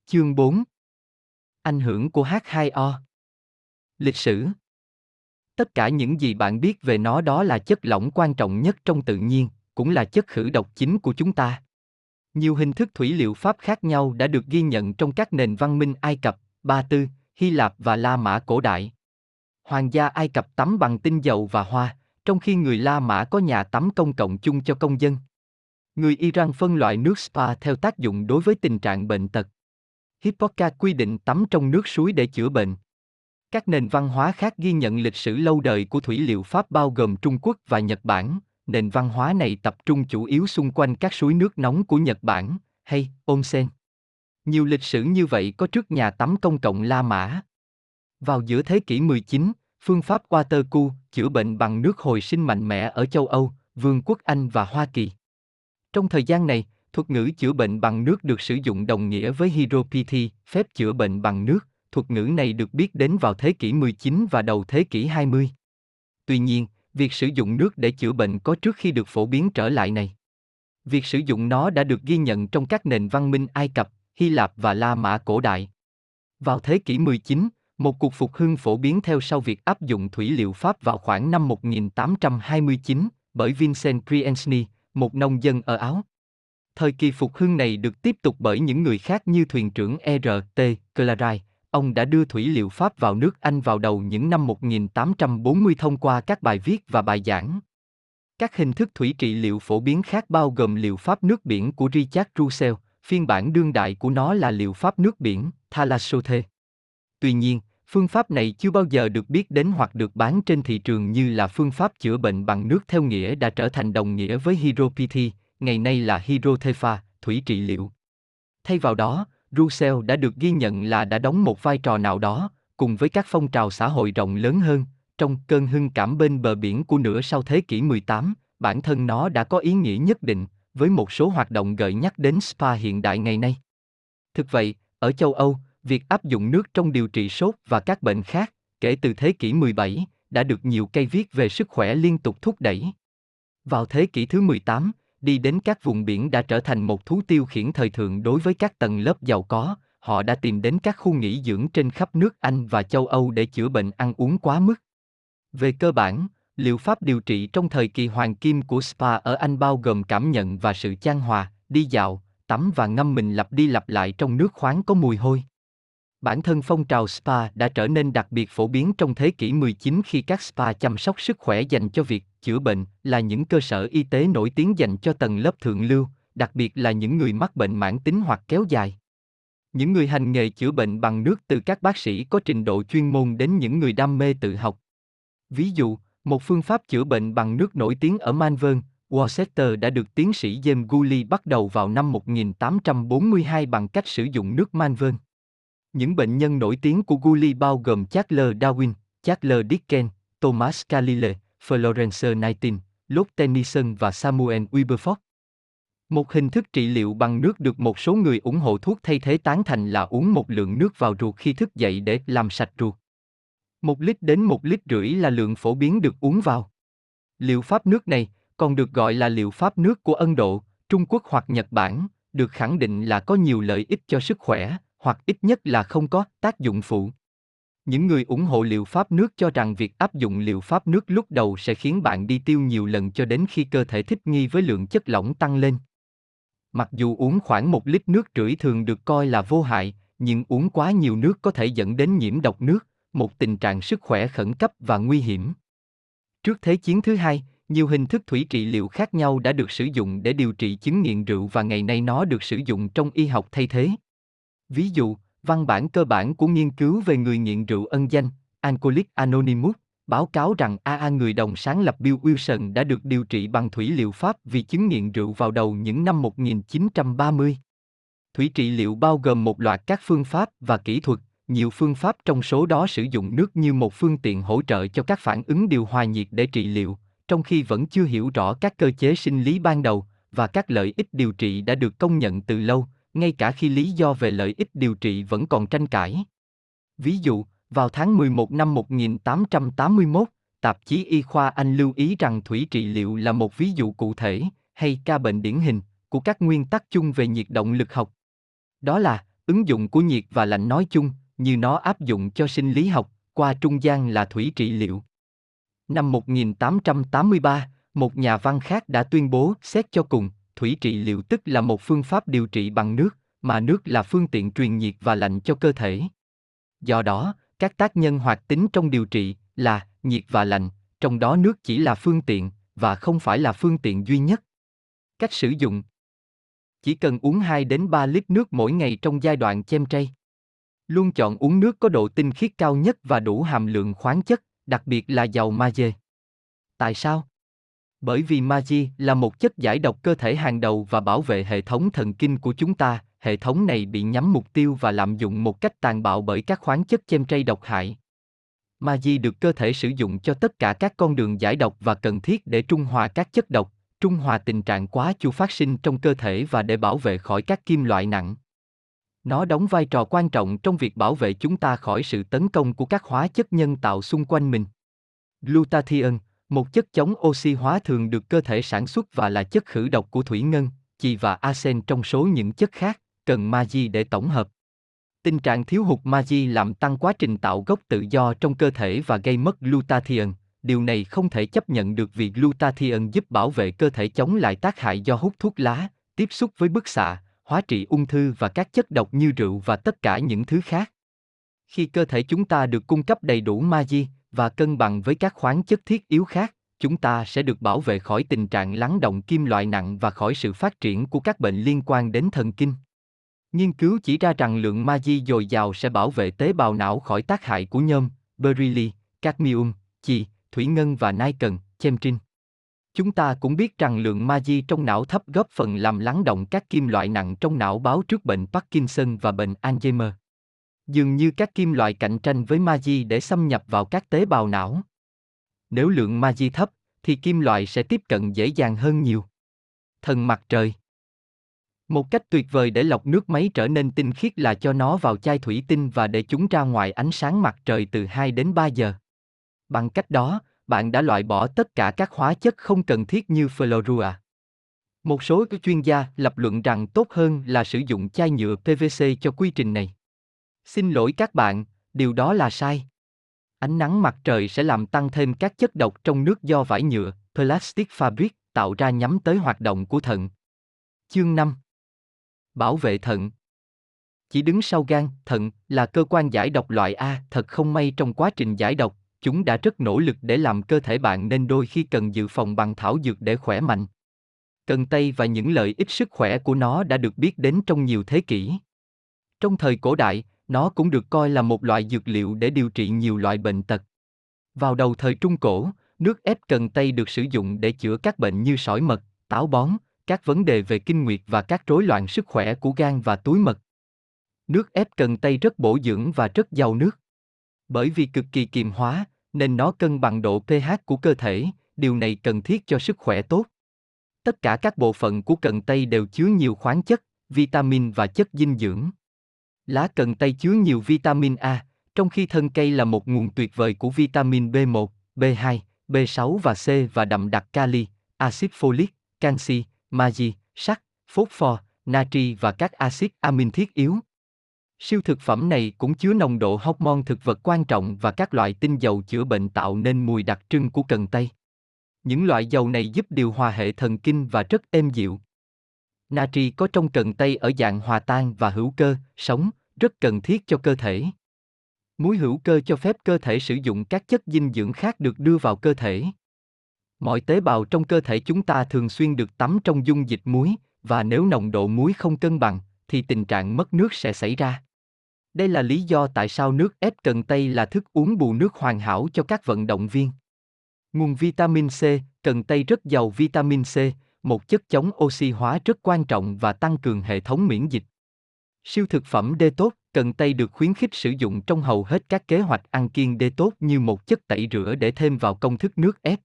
Chương 4. Ảnh hưởng của H2O. Lịch sử. Tất cả những gì bạn biết về nó đó là chất lỏng quan trọng nhất trong tự nhiên, cũng là chất khử độc chính của chúng ta. Nhiều hình thức thủy liệu pháp khác nhau đã được ghi nhận trong các nền văn minh Ai Cập, Ba Tư, Hy Lạp và La Mã cổ đại. Hoàng gia Ai Cập tắm bằng tinh dầu và hoa, trong khi người La Mã có nhà tắm công cộng chung cho công dân. Người Iran phân loại nước spa theo tác dụng đối với tình trạng bệnh tật. Hippocrates quy định tắm trong nước suối để chữa bệnh. Các nền văn hóa khác ghi nhận lịch sử lâu đời của thủy liệu pháp bao gồm Trung Quốc và Nhật Bản. Nền văn hóa này tập trung chủ yếu xung quanh các suối nước nóng của Nhật Bản, hay onsen. Nhiều lịch sử như vậy có trước nhà tắm công cộng La Mã. Vào giữa thế kỷ 19, phương pháp Waterku chữa bệnh bằng nước hồi sinh mạnh mẽ ở châu Âu, Vương quốc Anh và Hoa Kỳ. Trong thời gian này, thuật ngữ chữa bệnh bằng nước được sử dụng đồng nghĩa với Hydropathy, phép chữa bệnh bằng nước. Thuật ngữ này được biết đến vào thế kỷ 19 và đầu thế kỷ 20. Tuy nhiên, việc sử dụng nước để chữa bệnh có trước khi được phổ biến trở lại này. Việc sử dụng nó đã được ghi nhận trong các nền văn minh Ai Cập, Hy Lạp và La Mã cổ đại. Vào thế kỷ 19, một cuộc phục hưng phổ biến theo sau việc áp dụng thủy liệu pháp vào khoảng năm 1829 bởi Vincent Priensney, một nông dân ở Áo. Thời kỳ phục hưng này được tiếp tục bởi những người khác như thuyền trưởng R.T. Clary. Ông đã đưa thủy liệu pháp vào nước Anh vào đầu những năm 1840 thông qua các bài viết và bài giảng. Các hình thức thủy trị liệu phổ biến khác bao gồm liệu pháp nước biển của Richard Russell, phiên bản đương đại của nó là liệu pháp nước biển, Thalassothe. Tuy nhiên, phương pháp này chưa bao giờ được biết đến hoặc được bán trên thị trường như là phương pháp chữa bệnh bằng nước theo nghĩa đã trở thành đồng nghĩa với Hydropathy, ngày nay là Hydrothefa, thủy trị liệu. Thay vào đó, Russell đã được ghi nhận là đã đóng một vai trò nào đó, cùng với các phong trào xã hội rộng lớn hơn, trong cơn hưng cảm bên bờ biển của nửa sau thế kỷ 18, bản thân nó đã có ý nghĩa nhất định, với một số hoạt động gợi nhắc đến spa hiện đại ngày nay. Thực vậy, ở châu Âu, việc áp dụng nước trong điều trị sốt và các bệnh khác, kể từ thế kỷ 17, đã được nhiều cây viết về sức khỏe liên tục thúc đẩy. Vào thế kỷ thứ 18, đi đến các vùng biển đã trở thành một thú tiêu khiển thời thượng đối với các tầng lớp giàu có, họ đã tìm đến các khu nghỉ dưỡng trên khắp nước Anh và châu Âu để chữa bệnh ăn uống quá mức. Về cơ bản, liệu pháp điều trị trong thời kỳ hoàng kim của spa ở Anh bao gồm cảm nhận và sự chan hòa, đi dạo, tắm và ngâm mình lặp đi lặp lại trong nước khoáng có mùi hôi. Bản thân phong trào spa đã trở nên đặc biệt phổ biến trong thế kỷ 19 khi các spa chăm sóc sức khỏe dành cho việc chữa bệnh là những cơ sở y tế nổi tiếng dành cho tầng lớp thượng lưu, đặc biệt là những người mắc bệnh mãn tính hoặc kéo dài. Những người hành nghề chữa bệnh bằng nước từ các bác sĩ có trình độ chuyên môn đến những người đam mê tự học. Ví dụ, một phương pháp chữa bệnh bằng nước nổi tiếng ở Malvern, Worcester đã được tiến sĩ James Gooley bắt đầu vào năm 1842 bằng cách sử dụng nước Malvern. Những bệnh nhân nổi tiếng của Gooley bao gồm Charles Darwin, Charles Dickens, Thomas Carlyle, Florence Nightingale, Lord Tennyson và Samuel Wilberforce. Một hình thức trị liệu bằng nước được một số người ủng hộ thuốc thay thế tán thành là uống một lượng nước vào ruột khi thức dậy để làm sạch ruột. 1 lít đến 1 lít rưỡi là lượng phổ biến được uống vào. Liệu pháp nước này, còn được gọi là liệu pháp nước của Ấn Độ, Trung Quốc hoặc Nhật Bản, được khẳng định là có nhiều lợi ích cho sức khỏe, hoặc ít nhất là không có tác dụng phụ. Những người ủng hộ liệu pháp nước cho rằng việc áp dụng liệu pháp nước lúc đầu sẽ khiến bạn đi tiêu nhiều lần cho đến khi cơ thể thích nghi với lượng chất lỏng tăng lên. Mặc dù uống khoảng 1 lít nước rưỡi thường được coi là vô hại, nhưng uống quá nhiều nước có thể dẫn đến nhiễm độc nước, một tình trạng sức khỏe khẩn cấp và nguy hiểm. Trước Thế chiến thứ hai, nhiều hình thức thủy trị liệu khác nhau đã được sử dụng để điều trị chứng nghiện rượu và ngày nay nó được sử dụng trong y học thay thế. Ví dụ, văn bản cơ bản của nghiên cứu về người nghiện rượu ân danh, Alcoholics Anonymous, báo cáo rằng người đồng sáng lập Bill Wilson đã được điều trị bằng thủy liệu pháp vì chứng nghiện rượu vào đầu những năm 1930. Thủy trị liệu bao gồm một loạt các phương pháp và kỹ thuật, nhiều phương pháp trong số đó sử dụng nước như một phương tiện hỗ trợ cho các phản ứng điều hòa nhiệt để trị liệu, trong khi vẫn chưa hiểu rõ các cơ chế sinh lý ban đầu, và các lợi ích điều trị đã được công nhận từ lâu, ngay cả khi lý do về lợi ích điều trị vẫn còn tranh cãi. Ví dụ, vào tháng 11 năm 1881, tạp chí Y khoa Anh lưu ý rằng thủy trị liệu là một ví dụ cụ thể, hay ca bệnh điển hình, của các nguyên tắc chung về nhiệt động lực học. Đó là, ứng dụng của nhiệt và lạnh nói chung, như nó áp dụng cho sinh lý học, qua trung gian là thủy trị liệu. Năm 1883, một nhà văn khác đã tuyên bố xét cho cùng, thủy trị liệu tức là một phương pháp điều trị bằng nước, mà nước là phương tiện truyền nhiệt và lạnh cho cơ thể. Do đó, các tác nhân hoạt tính trong điều trị là nhiệt và lạnh, trong đó nước chỉ là phương tiện, và không phải là phương tiện duy nhất. Cách sử dụng: chỉ cần uống 2 đến 3 lít nước mỗi ngày trong giai đoạn Chemtrail. Luôn chọn uống nước có độ tinh khiết cao nhất và đủ hàm lượng khoáng chất, đặc biệt là giàu magie. Tại sao? Bởi vì magie là một chất giải độc cơ thể hàng đầu và bảo vệ hệ thống thần kinh của chúng ta. Hệ thống này bị nhắm mục tiêu và lạm dụng một cách tàn bạo bởi các khoáng chất chemtrail độc hại. Magie được cơ thể sử dụng cho tất cả các con đường giải độc và cần thiết để trung hòa các chất độc, trung hòa tình trạng quá chu phát sinh trong cơ thể và để bảo vệ khỏi các kim loại nặng. Nó đóng vai trò quan trọng trong việc bảo vệ chúng ta khỏi sự tấn công của các hóa chất nhân tạo xung quanh mình. Glutathione, một chất chống oxy hóa thường được cơ thể sản xuất và là chất khử độc của thủy ngân, chì và arsen trong số những chất khác, cần magie để tổng hợp. Tình trạng thiếu hụt magie làm tăng quá trình tạo gốc tự do trong cơ thể và gây mất glutathione. Điều này không thể chấp nhận được vì glutathione giúp bảo vệ cơ thể chống lại tác hại do hút thuốc lá, tiếp xúc với bức xạ, hóa trị ung thư và các chất độc như rượu và tất cả những thứ khác. Khi cơ thể chúng ta được cung cấp đầy đủ magie và cân bằng với các khoáng chất thiết yếu khác, chúng ta sẽ được bảo vệ khỏi tình trạng lắng động kim loại nặng và khỏi sự phát triển của các bệnh liên quan đến thần kinh. Nghiên cứu chỉ ra rằng lượng magie dồi dào sẽ bảo vệ tế bào não khỏi tác hại của nhôm, beryllium, cadmium, chì, thủy ngân và nickel, chemtrail. Chúng ta cũng biết rằng lượng magie trong não thấp góp phần làm lắng động các kim loại nặng trong não báo trước bệnh Parkinson và bệnh Alzheimer. Dường như các kim loại cạnh tranh với magie để xâm nhập vào các tế bào não. Nếu lượng magie thấp, thì kim loại sẽ tiếp cận dễ dàng hơn nhiều. Thần mặt trời. Một cách tuyệt vời để lọc nước máy trở nên tinh khiết là cho nó vào chai thủy tinh và để chúng ra ngoài ánh sáng mặt trời từ 2 đến 3 giờ. Bằng cách đó, bạn đã loại bỏ tất cả các hóa chất không cần thiết như fluorua. Một số các chuyên gia lập luận rằng tốt hơn là sử dụng chai nhựa PVC cho quy trình này. Xin lỗi các bạn, điều đó là sai. Ánh nắng mặt trời sẽ làm tăng thêm các chất độc trong nước do vải nhựa, plastic fabric, tạo ra nhắm tới hoạt động của thận. Chương 5. Bảo vệ thận. Chỉ đứng sau gan, thận là cơ quan giải độc loại A. Thật không may, trong quá trình giải độc, chúng đã rất nỗ lực để làm cơ thể bạn nên đôi khi cần dự phòng bằng thảo dược để khỏe mạnh. Cần tây và những lợi ích sức khỏe của nó đã được biết đến trong nhiều thế kỷ. Trong thời cổ đại, nó cũng được coi là một loại dược liệu để điều trị nhiều loại bệnh tật. Vào đầu thời Trung Cổ, nước ép cần tây được sử dụng để chữa các bệnh như sỏi mật, táo bón, các vấn đề về kinh nguyệt và các rối loạn sức khỏe của gan và túi mật. Nước ép cần tây rất bổ dưỡng và rất giàu nước. Bởi vì cực kỳ kiềm hóa, nên nó cân bằng độ pH của cơ thể, điều này cần thiết cho sức khỏe tốt. Tất cả các bộ phận của cần tây đều chứa nhiều khoáng chất, vitamin và chất dinh dưỡng. Lá cần tây chứa nhiều vitamin A, trong khi thân cây là một nguồn tuyệt vời của vitamin B1, B2, B6 và C và đậm đặc kali, axit folic, canxi, magie, sắt, phốt pho, natri và các axit amin thiết yếu. Siêu thực phẩm này cũng chứa nồng độ hormone thực vật quan trọng và các loại tinh dầu chữa bệnh tạo nên mùi đặc trưng của cần tây. Những loại dầu này giúp điều hòa hệ thần kinh và rất êm dịu. Natri có trong cần tây ở dạng hòa tan và hữu cơ, sống, rất cần thiết cho cơ thể. Muối hữu cơ cho phép cơ thể sử dụng các chất dinh dưỡng khác được đưa vào cơ thể. Mọi tế bào trong cơ thể chúng ta thường xuyên được tắm trong dung dịch muối, và nếu nồng độ muối không cân bằng, thì tình trạng mất nước sẽ xảy ra. Đây là lý do tại sao nước ép cần tây là thức uống bù nước hoàn hảo cho các vận động viên. Nguồn vitamin C, cần tây rất giàu vitamin C, một chất chống oxy hóa rất quan trọng và tăng cường hệ thống miễn dịch. Siêu thực phẩm detox, cần tây được khuyến khích sử dụng trong hầu hết các kế hoạch ăn kiêng detox như một chất tẩy rửa để thêm vào công thức nước ép.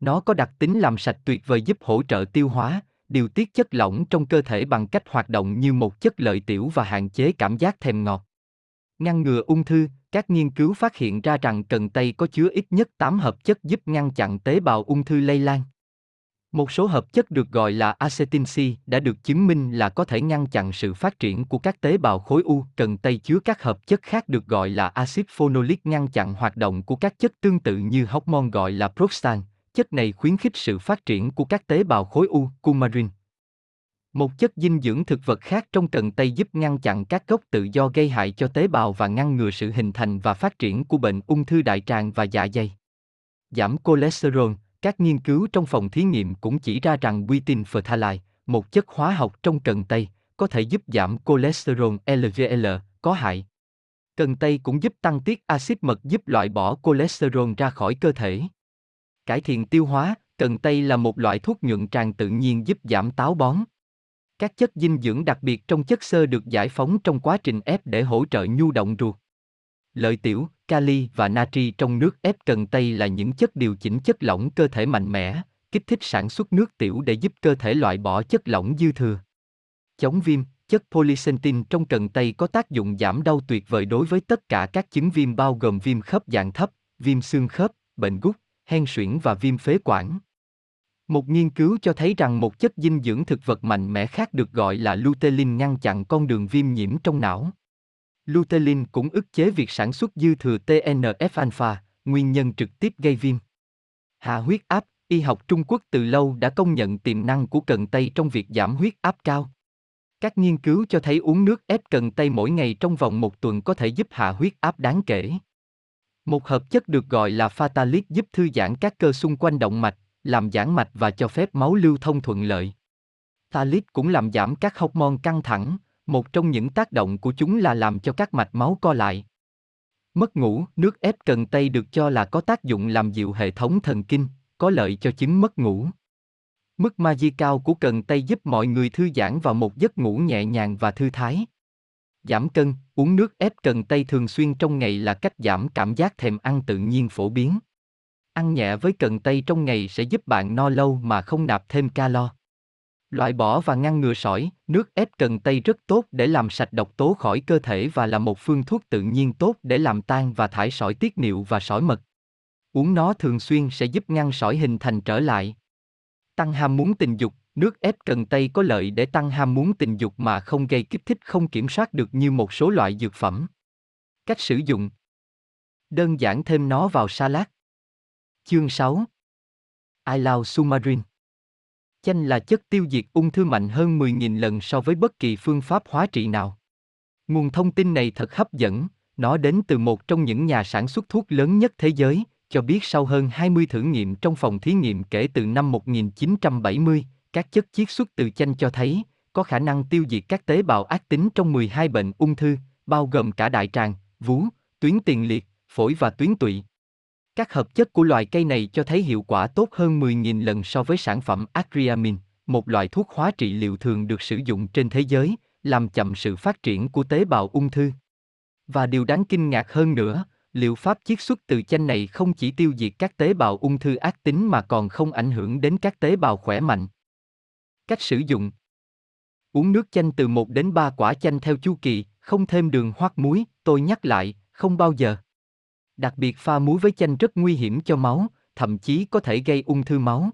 Nó có đặc tính làm sạch tuyệt vời giúp hỗ trợ tiêu hóa, điều tiết chất lỏng trong cơ thể bằng cách hoạt động như một chất lợi tiểu và hạn chế cảm giác thèm ngọt. Ngăn ngừa ung thư, các nghiên cứu phát hiện ra rằng cần tây có chứa ít nhất 8 hợp chất giúp ngăn chặn tế bào ung thư lây lan. Một số hợp chất được gọi là acetin C đã được chứng minh là có thể ngăn chặn sự phát triển của các tế bào khối u. Cần tây chứa các hợp chất khác được gọi là axit phenolic ngăn chặn hoạt động của các chất tương tự như hormone gọi là prostan. Chất này khuyến khích sự phát triển của các tế bào khối u, coumarin. Một chất dinh dưỡng thực vật khác trong cần tây giúp ngăn chặn các gốc tự do gây hại cho tế bào và ngăn ngừa sự hình thành và phát triển của bệnh ung thư đại tràng và dạ dày. Giảm cholesterol, các nghiên cứu trong phòng thí nghiệm cũng chỉ ra rằng butinolphthalide, một chất hóa học trong cần tây, có thể giúp giảm cholesterol LDL có hại. Cần tây cũng giúp tăng tiết axit mật giúp loại bỏ cholesterol ra khỏi cơ thể. Cải thiện tiêu hóa, cần tây là một loại thuốc nhuận tràng tự nhiên giúp giảm táo bón. Các chất dinh dưỡng đặc biệt trong chất xơ được giải phóng trong quá trình ép để hỗ trợ nhu động ruột. Lợi tiểu, kali và natri trong nước ép cần tây là những chất điều chỉnh chất lỏng cơ thể mạnh mẽ, kích thích sản xuất nước tiểu để giúp cơ thể loại bỏ chất lỏng dư thừa. Chống viêm, chất polycentin trong cần tây có tác dụng giảm đau tuyệt vời đối với tất cả các chứng viêm bao gồm viêm khớp dạng thấp, viêm xương khớp, bệnh gút, hen suyễn và viêm phế quản. Một nghiên cứu cho thấy rằng một chất dinh dưỡng thực vật mạnh mẽ khác được gọi là lutein ngăn chặn con đường viêm nhiễm trong não. Lutein cũng ức chế việc sản xuất dư thừa TNF-alpha, nguyên nhân trực tiếp gây viêm. Hạ huyết áp, y học Trung Quốc từ lâu đã công nhận tiềm năng của cần tây trong việc giảm huyết áp cao. Các nghiên cứu cho thấy uống nước ép cần tây mỗi ngày trong vòng một tuần có thể giúp hạ huyết áp đáng kể. Một hợp chất được gọi là phthalate giúp thư giãn các cơ xung quanh động mạch, làm giãn mạch và cho phép máu lưu thông thuận lợi. Phthalate cũng làm giảm các hormone căng thẳng, một trong những tác động của chúng là làm cho các mạch máu co lại. Mất ngủ, nước ép cần tây được cho là có tác dụng làm dịu hệ thống thần kinh, có lợi cho chứng mất ngủ. Mức magie cao của cần tây giúp mọi người thư giãn vào một giấc ngủ nhẹ nhàng và thư thái. Giảm cân, uống nước ép cần tây thường xuyên trong ngày là cách giảm cảm giác thèm ăn tự nhiên phổ biến. Ăn nhẹ với cần tây trong ngày sẽ giúp bạn no lâu mà không nạp thêm calo. Loại bỏ và ngăn ngừa sỏi, nước ép cần tây rất tốt để làm sạch độc tố khỏi cơ thể và là một phương thuốc tự nhiên tốt để làm tan và thải sỏi tiết niệu và sỏi mật. Uống nó thường xuyên sẽ giúp ngăn sỏi hình thành trở lại. Tăng ham muốn tình dục. Nước ép cần tây có lợi để tăng ham muốn tình dục mà không gây kích thích không kiểm soát được như một số loại dược phẩm. Cách sử dụng: đơn giản thêm nó vào salad. Chương 6. I love Sumarin. Chanh là chất tiêu diệt ung thư mạnh hơn 10.000 lần so với bất kỳ phương pháp hóa trị nào. Nguồn thông tin này thật hấp dẫn, nó đến từ một trong những nhà sản xuất thuốc lớn nhất thế giới, cho biết sau hơn 20 thử nghiệm trong phòng thí nghiệm kể từ năm 1970, các chất chiết xuất từ chanh cho thấy có khả năng tiêu diệt các tế bào ác tính trong 12 bệnh ung thư, bao gồm cả đại tràng, vú, tuyến tiền liệt, phổi và tuyến tụy. Các hợp chất của loài cây này cho thấy hiệu quả tốt hơn 10.000 lần so với sản phẩm Acryamine, một loại thuốc hóa trị liệu thường được sử dụng trên thế giới, làm chậm sự phát triển của tế bào ung thư. Và điều đáng kinh ngạc hơn nữa, Liệu pháp chiết xuất từ chanh này không chỉ tiêu diệt các tế bào ung thư ác tính mà còn không ảnh hưởng đến các tế bào khỏe mạnh. Cách sử dụng: uống nước chanh từ 1 đến 3 quả chanh theo chu kỳ, không thêm đường hoặc muối, tôi nhắc lại, không bao giờ. Đặc biệt pha muối với chanh rất nguy hiểm cho máu, thậm chí có thể gây ung thư máu.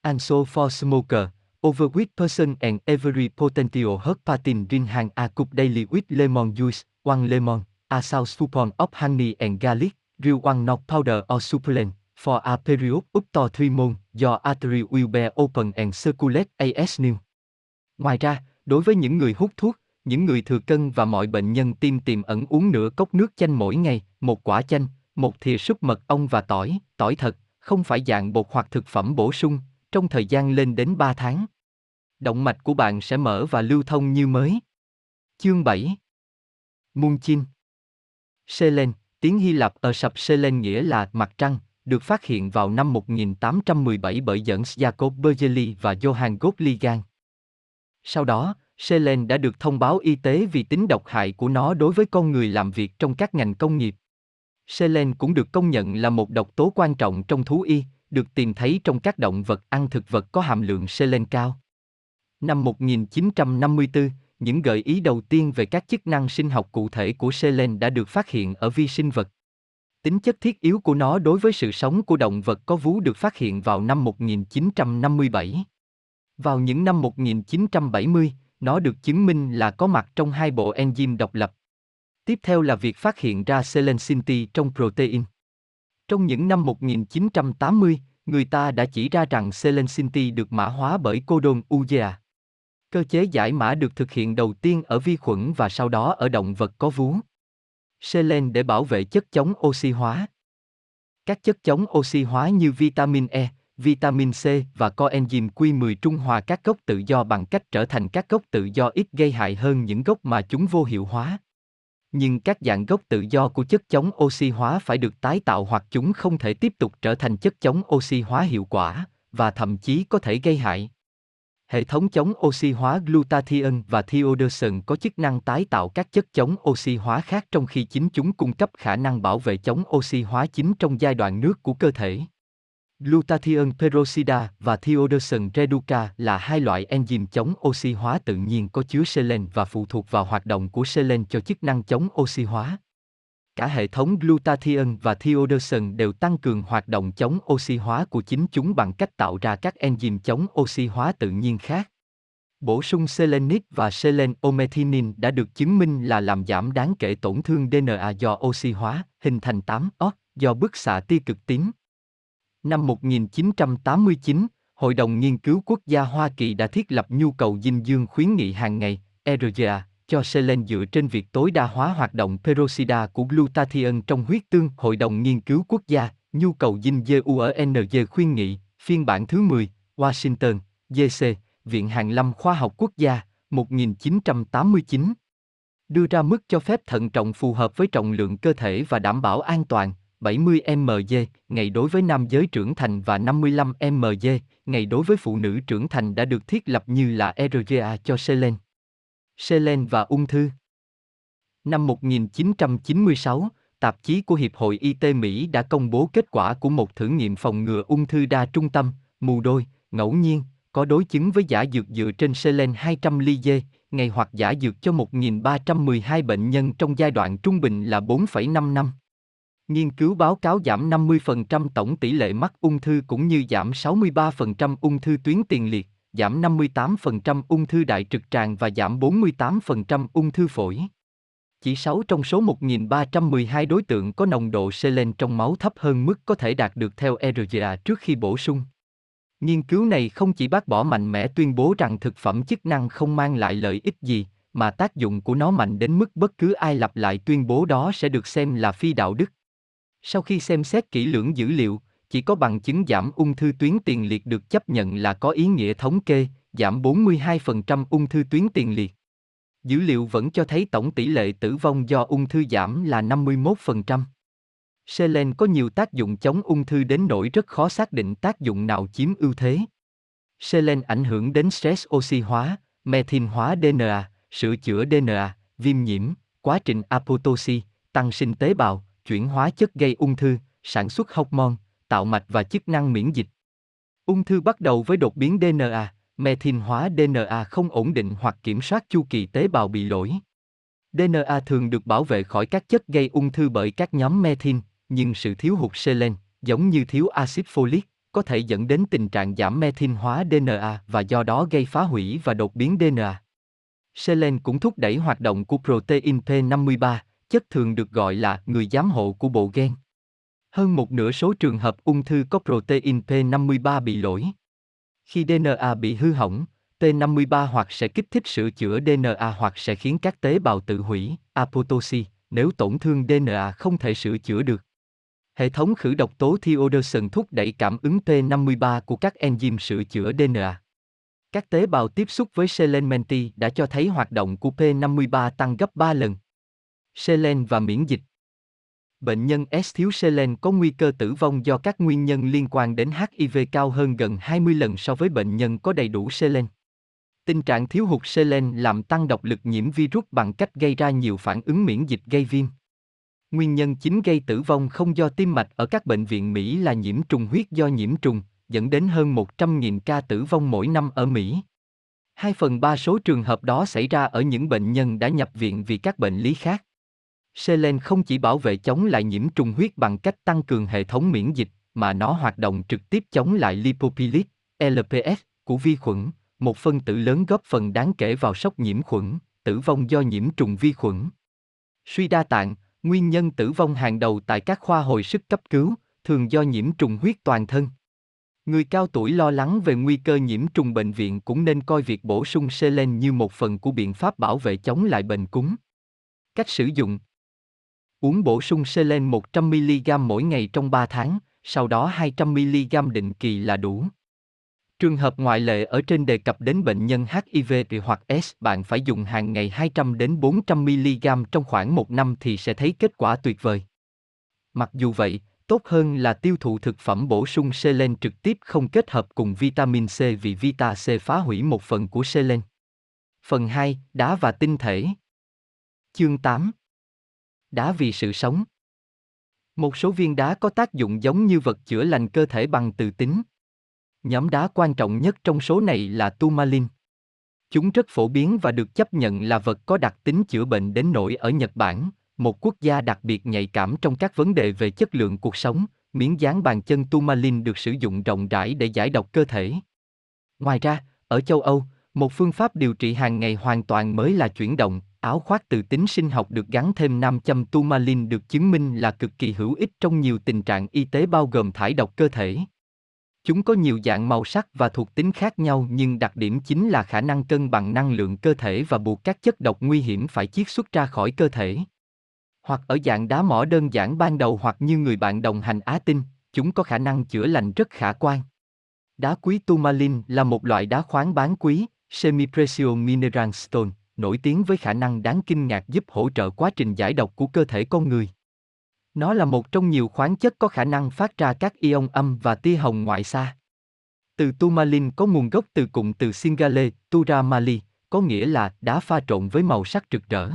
Also for smoker, overweight person and every potential hepatin rin hang a cup daily with lemon juice, one lemon, a tablespoon of honey and garlic, real one not powder or supplement, for a period up to 3 months, your artery will be open and circulate as new. Ngoài ra, đối với những người hút thuốc, những người thừa cân và mọi bệnh nhân tim tiềm ẩn uống nửa cốc nước chanh mỗi ngày, 1 quả chanh, 1 thìa súp mật ong và tỏi, tỏi thật, không phải dạng bột hoặc thực phẩm bổ sung, trong thời gian lên đến 3 tháng. Động mạch của bạn sẽ mở và lưu thông như mới. Chương 7. Munchin. Selen, tiếng Hy Lạp ở sập Selen nghĩa là mặt trăng, được phát hiện vào năm 1817 bởi Ernst Jacob Bernoulli và Johann Gottlieb Gans. Sau đó, Selen đã được thông báo y tế vì tính độc hại của nó đối với con người làm việc trong các ngành công nghiệp. Selen cũng được công nhận là một độc tố quan trọng trong thú y, được tìm thấy trong các động vật ăn thực vật có hàm lượng selen cao. Năm 1954, những gợi ý đầu tiên về các chức năng sinh học cụ thể của selen đã được phát hiện ở vi sinh vật. Tính chất thiết yếu của nó đối với sự sống của động vật có vú được phát hiện vào năm 1957. Vào những năm 1970, nó được chứng minh là có mặt trong 2 bộ enzyme độc lập. Tiếp theo là việc phát hiện ra selensinity trong protein. Trong những năm 1980, người ta đã chỉ ra rằng selensinity được mã hóa bởi codon UGA. Cơ chế giải mã được thực hiện đầu tiên ở vi khuẩn và sau đó ở động vật có vú. Selen để bảo vệ chất chống oxy hóa. Các chất chống oxy hóa như vitamin E, vitamin C và coenzyme Q10 trung hòa các gốc tự do bằng cách trở thành các gốc tự do ít gây hại hơn những gốc mà chúng vô hiệu hóa. Nhưng các dạng gốc tự do của chất chống oxy hóa phải được tái tạo hoặc chúng không thể tiếp tục trở thành chất chống oxy hóa hiệu quả, và thậm chí có thể gây hại. Hệ thống chống oxy hóa glutathione và thiodeoxane có chức năng tái tạo các chất chống oxy hóa khác trong khi chính chúng cung cấp khả năng bảo vệ chống oxy hóa chính trong giai đoạn nước của cơ thể. Glutathione peroxida và thiodeoxane reduca là 2 loại enzyme chống oxy hóa tự nhiên có chứa selen và phụ thuộc vào hoạt động của selen cho chức năng chống oxy hóa. Cả hệ thống glutathione và thiodeoxane đều tăng cường hoạt động chống oxy hóa của chính chúng bằng cách tạo ra các enzyme chống oxy hóa tự nhiên khác. Bổ sung selenic và selenomethynin đã được chứng minh là làm giảm đáng kể tổn thương DNA do oxy hóa, hình thành 8O do bức xạ tia cực tím. Năm 1989, Hội đồng Nghiên cứu Quốc gia Hoa Kỳ đã thiết lập nhu cầu dinh dưỡng khuyến nghị hàng ngày, ERGA, cho selen dựa trên việc tối đa hóa hoạt động peroxida của glutathione trong huyết tương. Hội đồng Nghiên cứu Quốc gia, nhu cầu dinh dưỡng khuyến nghị, phiên bản thứ 10, Washington, DC, Viện Hàn lâm Khoa học Quốc gia, 1989. Đưa ra mức cho phép thận trọng phù hợp với trọng lượng cơ thể và đảm bảo an toàn. 70 mg ngày đối với nam giới trưởng thành và 55 mg ngày đối với phụ nữ trưởng thành đã được thiết lập như là ERGA cho selen. Selen và ung thư. Năm 1996, tạp chí của Hiệp hội Y tế Mỹ đã công bố kết quả của một thử nghiệm phòng ngừa ung thư đa trung tâm, mù đôi, ngẫu nhiên, có đối chứng với giả dược dựa trên selen 200 ly dê ngày hoặc giả dược cho 1.312 bệnh nhân trong giai đoạn trung bình là 4,5 năm. Nghiên cứu báo cáo giảm 50% tổng tỷ lệ mắc ung thư cũng như giảm 63% ung thư tuyến tiền liệt, giảm 58% ung thư đại trực tràng và giảm 48% ung thư phổi. Chỉ 6 trong số 1.312 đối tượng có nồng độ selen trong máu thấp hơn mức có thể đạt được theo ERGA trước khi bổ sung. Nghiên cứu này không chỉ bác bỏ mạnh mẽ tuyên bố rằng thực phẩm chức năng không mang lại lợi ích gì, mà tác dụng của nó mạnh đến mức bất cứ ai lặp lại tuyên bố đó sẽ được xem là phi đạo đức. Sau khi xem xét kỹ lưỡng dữ liệu, chỉ có bằng chứng giảm ung thư tuyến tiền liệt được chấp nhận là có ý nghĩa thống kê, giảm 42% ung thư tuyến tiền liệt. Dữ liệu vẫn cho thấy tổng tỷ lệ tử vong do ung thư giảm là 51%. Selen có nhiều tác dụng chống ung thư đến nỗi rất khó xác định tác dụng nào chiếm ưu thế. Selen ảnh hưởng đến stress oxy hóa, methyl hóa DNA, sửa chữa DNA, viêm nhiễm, quá trình apoptosis, tăng sinh tế bào, chuyển hóa chất gây ung thư, sản xuất hormone, tạo mạch và chức năng miễn dịch. Ung thư bắt đầu với đột biến DNA, methyl hóa DNA không ổn định hoặc kiểm soát chu kỳ tế bào bị lỗi. DNA thường được bảo vệ khỏi các chất gây ung thư bởi các nhóm methyl, nhưng sự thiếu hụt selen, giống như thiếu axit folic, có thể dẫn đến tình trạng giảm methyl hóa DNA và do đó gây phá hủy và đột biến DNA. Selen cũng thúc đẩy hoạt động của protein P53, chất thường được gọi là người giám hộ của bộ gen. Hơn một nửa số trường hợp ung thư có protein P53 bị lỗi. Khi DNA bị hư hỏng, P53 hoặc sẽ kích thích sửa chữa DNA hoặc sẽ khiến các tế bào tự hủy, apoptosis, nếu tổn thương DNA không thể sửa chữa được. Hệ thống khử độc tố Thiodeson thúc đẩy cảm ứng P53 của các enzyme sửa chữa DNA. Các tế bào tiếp xúc với selen menti đã cho thấy hoạt động của P53 tăng gấp 3 lần. Selen và miễn dịch. Bệnh nhân S thiếu selen có nguy cơ tử vong do các nguyên nhân liên quan đến HIV cao hơn gần 20 lần so với bệnh nhân có đầy đủ selen. Tình trạng thiếu hụt selen làm tăng độc lực nhiễm virus bằng cách gây ra nhiều phản ứng miễn dịch gây viêm. Nguyên nhân chính gây tử vong không do tim mạch ở các bệnh viện Mỹ là nhiễm trùng huyết do nhiễm trùng, dẫn đến hơn 100.000 ca tử vong mỗi năm ở Mỹ. 2/3 số trường hợp đó xảy ra ở những bệnh nhân đã nhập viện vì các bệnh lý khác. Selen không chỉ bảo vệ chống lại nhiễm trùng huyết bằng cách tăng cường hệ thống miễn dịch, mà nó hoạt động trực tiếp chống lại lipopylic, LPS, của vi khuẩn, một phân tử lớn góp phần đáng kể vào sốc nhiễm khuẩn, tử vong do nhiễm trùng vi khuẩn. Suy đa tạng, nguyên nhân tử vong hàng đầu tại các khoa hồi sức cấp cứu, thường do nhiễm trùng huyết toàn thân. Người cao tuổi lo lắng về nguy cơ nhiễm trùng bệnh viện cũng nên coi việc bổ sung selen như một phần của biện pháp bảo vệ chống lại bệnh cúm. Cách sử dụng. Uống bổ sung selen 100mg mỗi ngày trong 3 tháng, sau đó 200mg định kỳ là đủ. Trường hợp ngoại lệ ở trên đề cập đến bệnh nhân HIV hoặc S, bạn phải dùng hàng ngày 200-400mg trong khoảng 1 năm thì sẽ thấy kết quả tuyệt vời. Mặc dù vậy, tốt hơn là tiêu thụ thực phẩm bổ sung selen trực tiếp không kết hợp cùng vitamin C vì vitamin C phá hủy một phần của selen. Phần 2. Đá và tinh thể. Chương 8. Đá vì sự sống. Một số viên đá có tác dụng giống như vật chữa lành cơ thể bằng từ tính. Nhóm đá quan trọng nhất trong số này là tourmaline. Chúng rất phổ biến và được chấp nhận là vật có đặc tính chữa bệnh đến nỗi ở Nhật Bản, một quốc gia đặc biệt nhạy cảm trong các vấn đề về chất lượng cuộc sống, miếng dán bàn chân tourmaline được sử dụng rộng rãi để giải độc cơ thể. Ngoài ra, ở châu Âu, một phương pháp điều trị hàng ngày hoàn toàn mới là chuyển động. Áo khoác từ tính sinh học được gắn thêm 5 châm tourmaline được chứng minh là cực kỳ hữu ích trong nhiều tình trạng y tế bao gồm thải độc cơ thể. Chúng có nhiều dạng màu sắc và thuộc tính khác nhau nhưng đặc điểm chính là khả năng cân bằng năng lượng cơ thể và buộc các chất độc nguy hiểm phải chiết xuất ra khỏi cơ thể. Hoặc ở dạng đá mỏ đơn giản ban đầu hoặc như người bạn đồng hành Á Tinh, chúng có khả năng chữa lành rất khả quan. Đá quý tourmaline là một loại đá khoáng bán quý, semi-precious mineral stone, nổi tiếng với khả năng đáng kinh ngạc giúp hỗ trợ quá trình giải độc của cơ thể con người. Nó là một trong nhiều khoáng chất có khả năng phát ra các ion âm và tia hồng ngoại xa. Từ tourmaline có nguồn gốc từ cụm từ Singale, turamali, có nghĩa là đá pha trộn với màu sắc rực rỡ.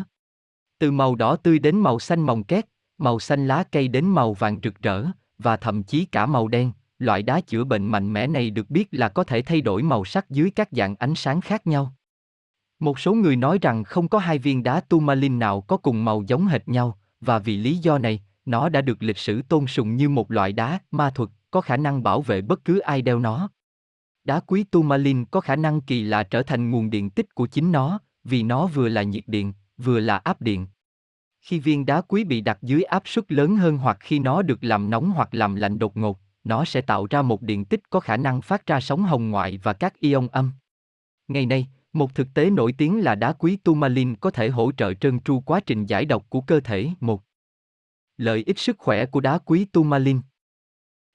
Từ màu đỏ tươi đến màu xanh mòng két, màu xanh lá cây đến màu vàng rực rỡ, và thậm chí cả màu đen, loại đá chữa bệnh mạnh mẽ này được biết là có thể thay đổi màu sắc dưới các dạng ánh sáng khác nhau. Một số người nói rằng không có hai viên đá tourmaline nào có cùng màu giống hệt nhau, và vì lý do này, nó đã được lịch sử tôn sùng như một loại đá ma thuật có khả năng bảo vệ bất cứ ai đeo nó. Đá quý tourmaline có khả năng kỳ lạ trở thành nguồn điện tích của chính nó, vì nó vừa là nhiệt điện, vừa là áp điện. Khi viên đá quý bị đặt dưới áp suất lớn hơn hoặc khi nó được làm nóng hoặc làm lạnh đột ngột, nó sẽ tạo ra một điện tích có khả năng phát ra sóng hồng ngoại và các ion âm. Ngày nay, một thực tế nổi tiếng là đá quý tourmaline có thể hỗ trợ trơn tru quá trình giải độc của cơ thể. 1. Lợi ích sức khỏe của đá quý tourmaline.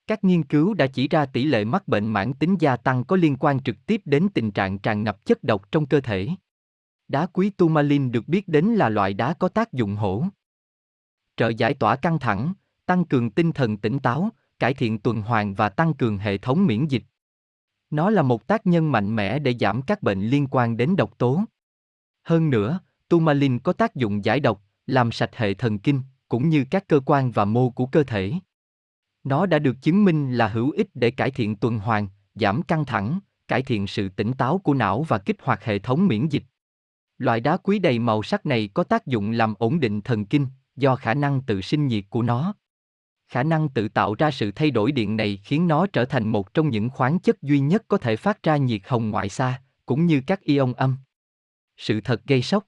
Các nghiên cứu đã chỉ ra tỷ lệ mắc bệnh mãn tính gia tăng có liên quan trực tiếp đến tình trạng tràn ngập chất độc trong cơ thể. Đá quý tourmaline được biết đến là loại đá có tác dụng hỗ trợ giải tỏa căng thẳng, tăng cường tinh thần tỉnh táo, cải thiện tuần hoàn và tăng cường hệ thống miễn dịch. Nó là một tác nhân mạnh mẽ để giảm các bệnh liên quan đến độc tố. Hơn nữa, tourmaline có tác dụng giải độc, làm sạch hệ thần kinh, cũng như các cơ quan và mô của cơ thể. Nó đã được chứng minh là hữu ích để cải thiện tuần hoàn, giảm căng thẳng, cải thiện sự tỉnh táo của não và kích hoạt hệ thống miễn dịch. Loại đá quý đầy màu sắc này có tác dụng làm ổn định thần kinh do khả năng tự sinh nhiệt của nó. Khả năng tự tạo ra sự thay đổi điện này khiến nó trở thành một trong những khoáng chất duy nhất có thể phát ra nhiệt hồng ngoại xa, cũng như các ion âm. Sự thật gây sốc.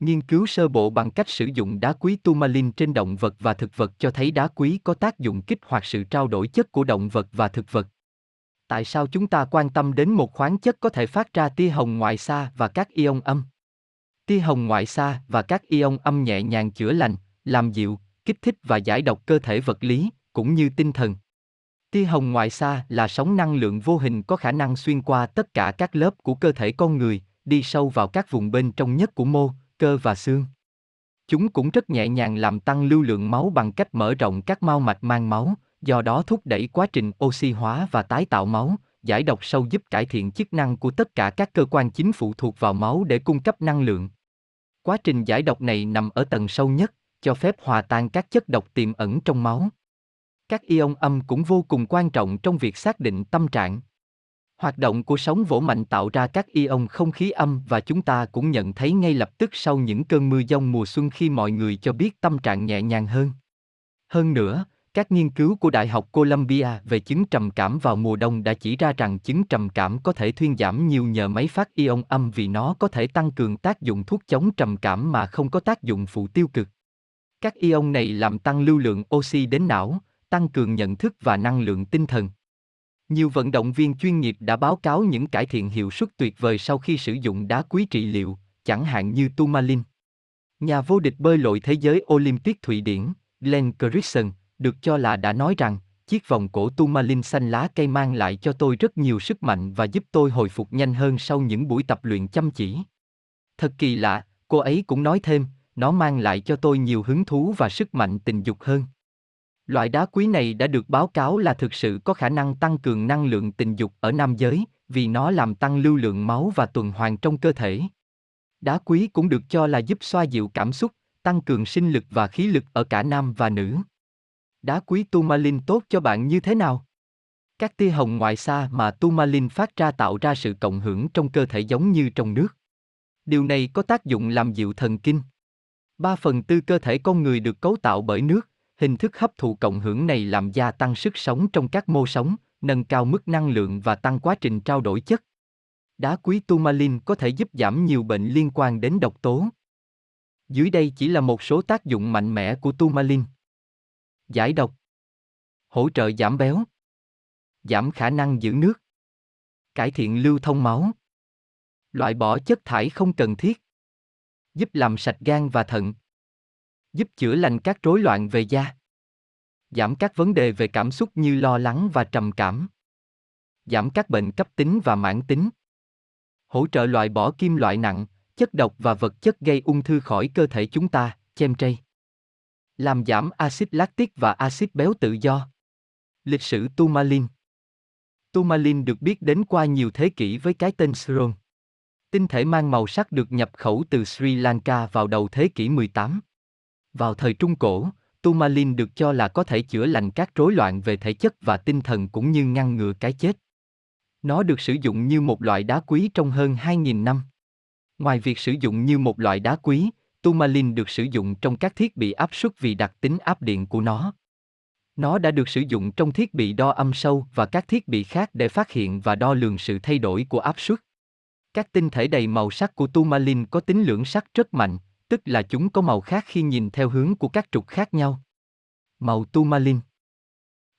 Nghiên cứu sơ bộ bằng cách sử dụng đá quý tourmaline trên động vật và thực vật cho thấy đá quý có tác dụng kích hoạt sự trao đổi chất của động vật và thực vật. Tại sao chúng ta quan tâm đến một khoáng chất có thể phát ra tia hồng ngoại xa và các ion âm? Tia hồng ngoại xa và các ion âm nhẹ nhàng chữa lành, làm dịu, kích thích và giải độc cơ thể vật lý, cũng như tinh thần. Tia hồng ngoại xa là sóng năng lượng vô hình có khả năng xuyên qua tất cả các lớp của cơ thể con người, đi sâu vào các vùng bên trong nhất của mô, cơ và xương. Chúng cũng rất nhẹ nhàng làm tăng lưu lượng máu bằng cách mở rộng các mao mạch mang máu, do đó thúc đẩy quá trình oxy hóa và tái tạo máu, giải độc sâu giúp cải thiện chức năng của tất cả các cơ quan chính phụ thuộc vào máu để cung cấp năng lượng. Quá trình giải độc này nằm ở tầng sâu nhất, cho phép hòa tan các chất độc tiềm ẩn trong máu. Các ion âm cũng vô cùng quan trọng trong việc xác định tâm trạng. Hoạt động của sóng vỗ mạnh tạo ra các ion không khí âm và chúng ta cũng nhận thấy ngay lập tức sau những cơn mưa giông mùa xuân khi mọi người cho biết tâm trạng nhẹ nhàng hơn. Hơn nữa, các nghiên cứu của Đại học Columbia về chứng trầm cảm vào mùa đông đã chỉ ra rằng chứng trầm cảm có thể thuyên giảm nhiều nhờ máy phát ion âm vì nó có thể tăng cường tác dụng thuốc chống trầm cảm mà không có tác dụng phụ tiêu cực. Các ion này làm tăng lưu lượng oxy đến não, tăng cường nhận thức và năng lượng tinh thần. Nhiều vận động viên chuyên nghiệp đã báo cáo những cải thiện hiệu suất tuyệt vời sau khi sử dụng đá quý trị liệu, chẳng hạn như tourmaline. Nhà vô địch bơi lội thế giới Olympic Thụy Điển, Glenn Christensen, được cho là đã nói rằng, chiếc vòng cổ tourmaline xanh lá cây mang lại cho tôi rất nhiều sức mạnh và giúp tôi hồi phục nhanh hơn sau những buổi tập luyện chăm chỉ. Thật kỳ lạ, cô ấy cũng nói thêm, nó mang lại cho tôi nhiều hứng thú và sức mạnh tình dục hơn. Loại đá quý này đã được báo cáo là thực sự có khả năng tăng cường năng lượng tình dục ở nam giới, vì nó làm tăng lưu lượng máu và tuần hoàn trong cơ thể. Đá quý cũng được cho là giúp xoa dịu cảm xúc, tăng cường sinh lực và khí lực ở cả nam và nữ. Đá quý tourmaline tốt cho bạn như thế nào? Các tia hồng ngoại xa mà tourmaline phát ra tạo ra sự cộng hưởng trong cơ thể giống như trong nước. Điều này có tác dụng làm dịu thần kinh. 3/4 cơ thể con người được cấu tạo bởi nước, hình thức hấp thụ cộng hưởng này làm gia tăng sức sống trong các mô sống, nâng cao mức năng lượng và tăng quá trình trao đổi chất. Đá quý tourmaline có thể giúp giảm nhiều bệnh liên quan đến độc tố. Dưới đây chỉ là một số tác dụng mạnh mẽ của tourmaline. Giải độc. Hỗ trợ giảm béo. Giảm khả năng giữ nước. Cải thiện lưu thông máu. Loại bỏ chất thải không cần thiết. Giúp làm sạch gan và thận. Giúp chữa lành các rối loạn về da. Giảm các vấn đề về cảm xúc như lo lắng và trầm cảm. Giảm các bệnh cấp tính và mãn tính. Hỗ trợ loại bỏ kim loại nặng, chất độc và vật chất gây ung thư khỏi cơ thể chúng ta, Chemtrail. Làm giảm axit lactic và axit béo tự do. Lịch sử tourmaline. Tourmaline được biết đến qua nhiều thế kỷ với cái tên Chemtrail. Tinh thể mang màu sắc được nhập khẩu từ Sri Lanka vào đầu thế kỷ 18. Vào thời Trung Cổ, tourmaline được cho là có thể chữa lành các rối loạn về thể chất và tinh thần cũng như ngăn ngừa cái chết. Nó được sử dụng như một loại đá quý trong hơn 2.000 năm. Ngoài việc sử dụng như một loại đá quý, tourmaline được sử dụng trong các thiết bị áp suất vì đặc tính áp điện của nó. Nó đã được sử dụng trong thiết bị đo âm sâu và các thiết bị khác để phát hiện và đo lường sự thay đổi của áp suất. Các tinh thể đầy màu sắc của tourmaline có tính lưỡng sắc rất mạnh, tức là chúng có màu khác khi nhìn theo hướng của các trục khác nhau. Màu tourmaline.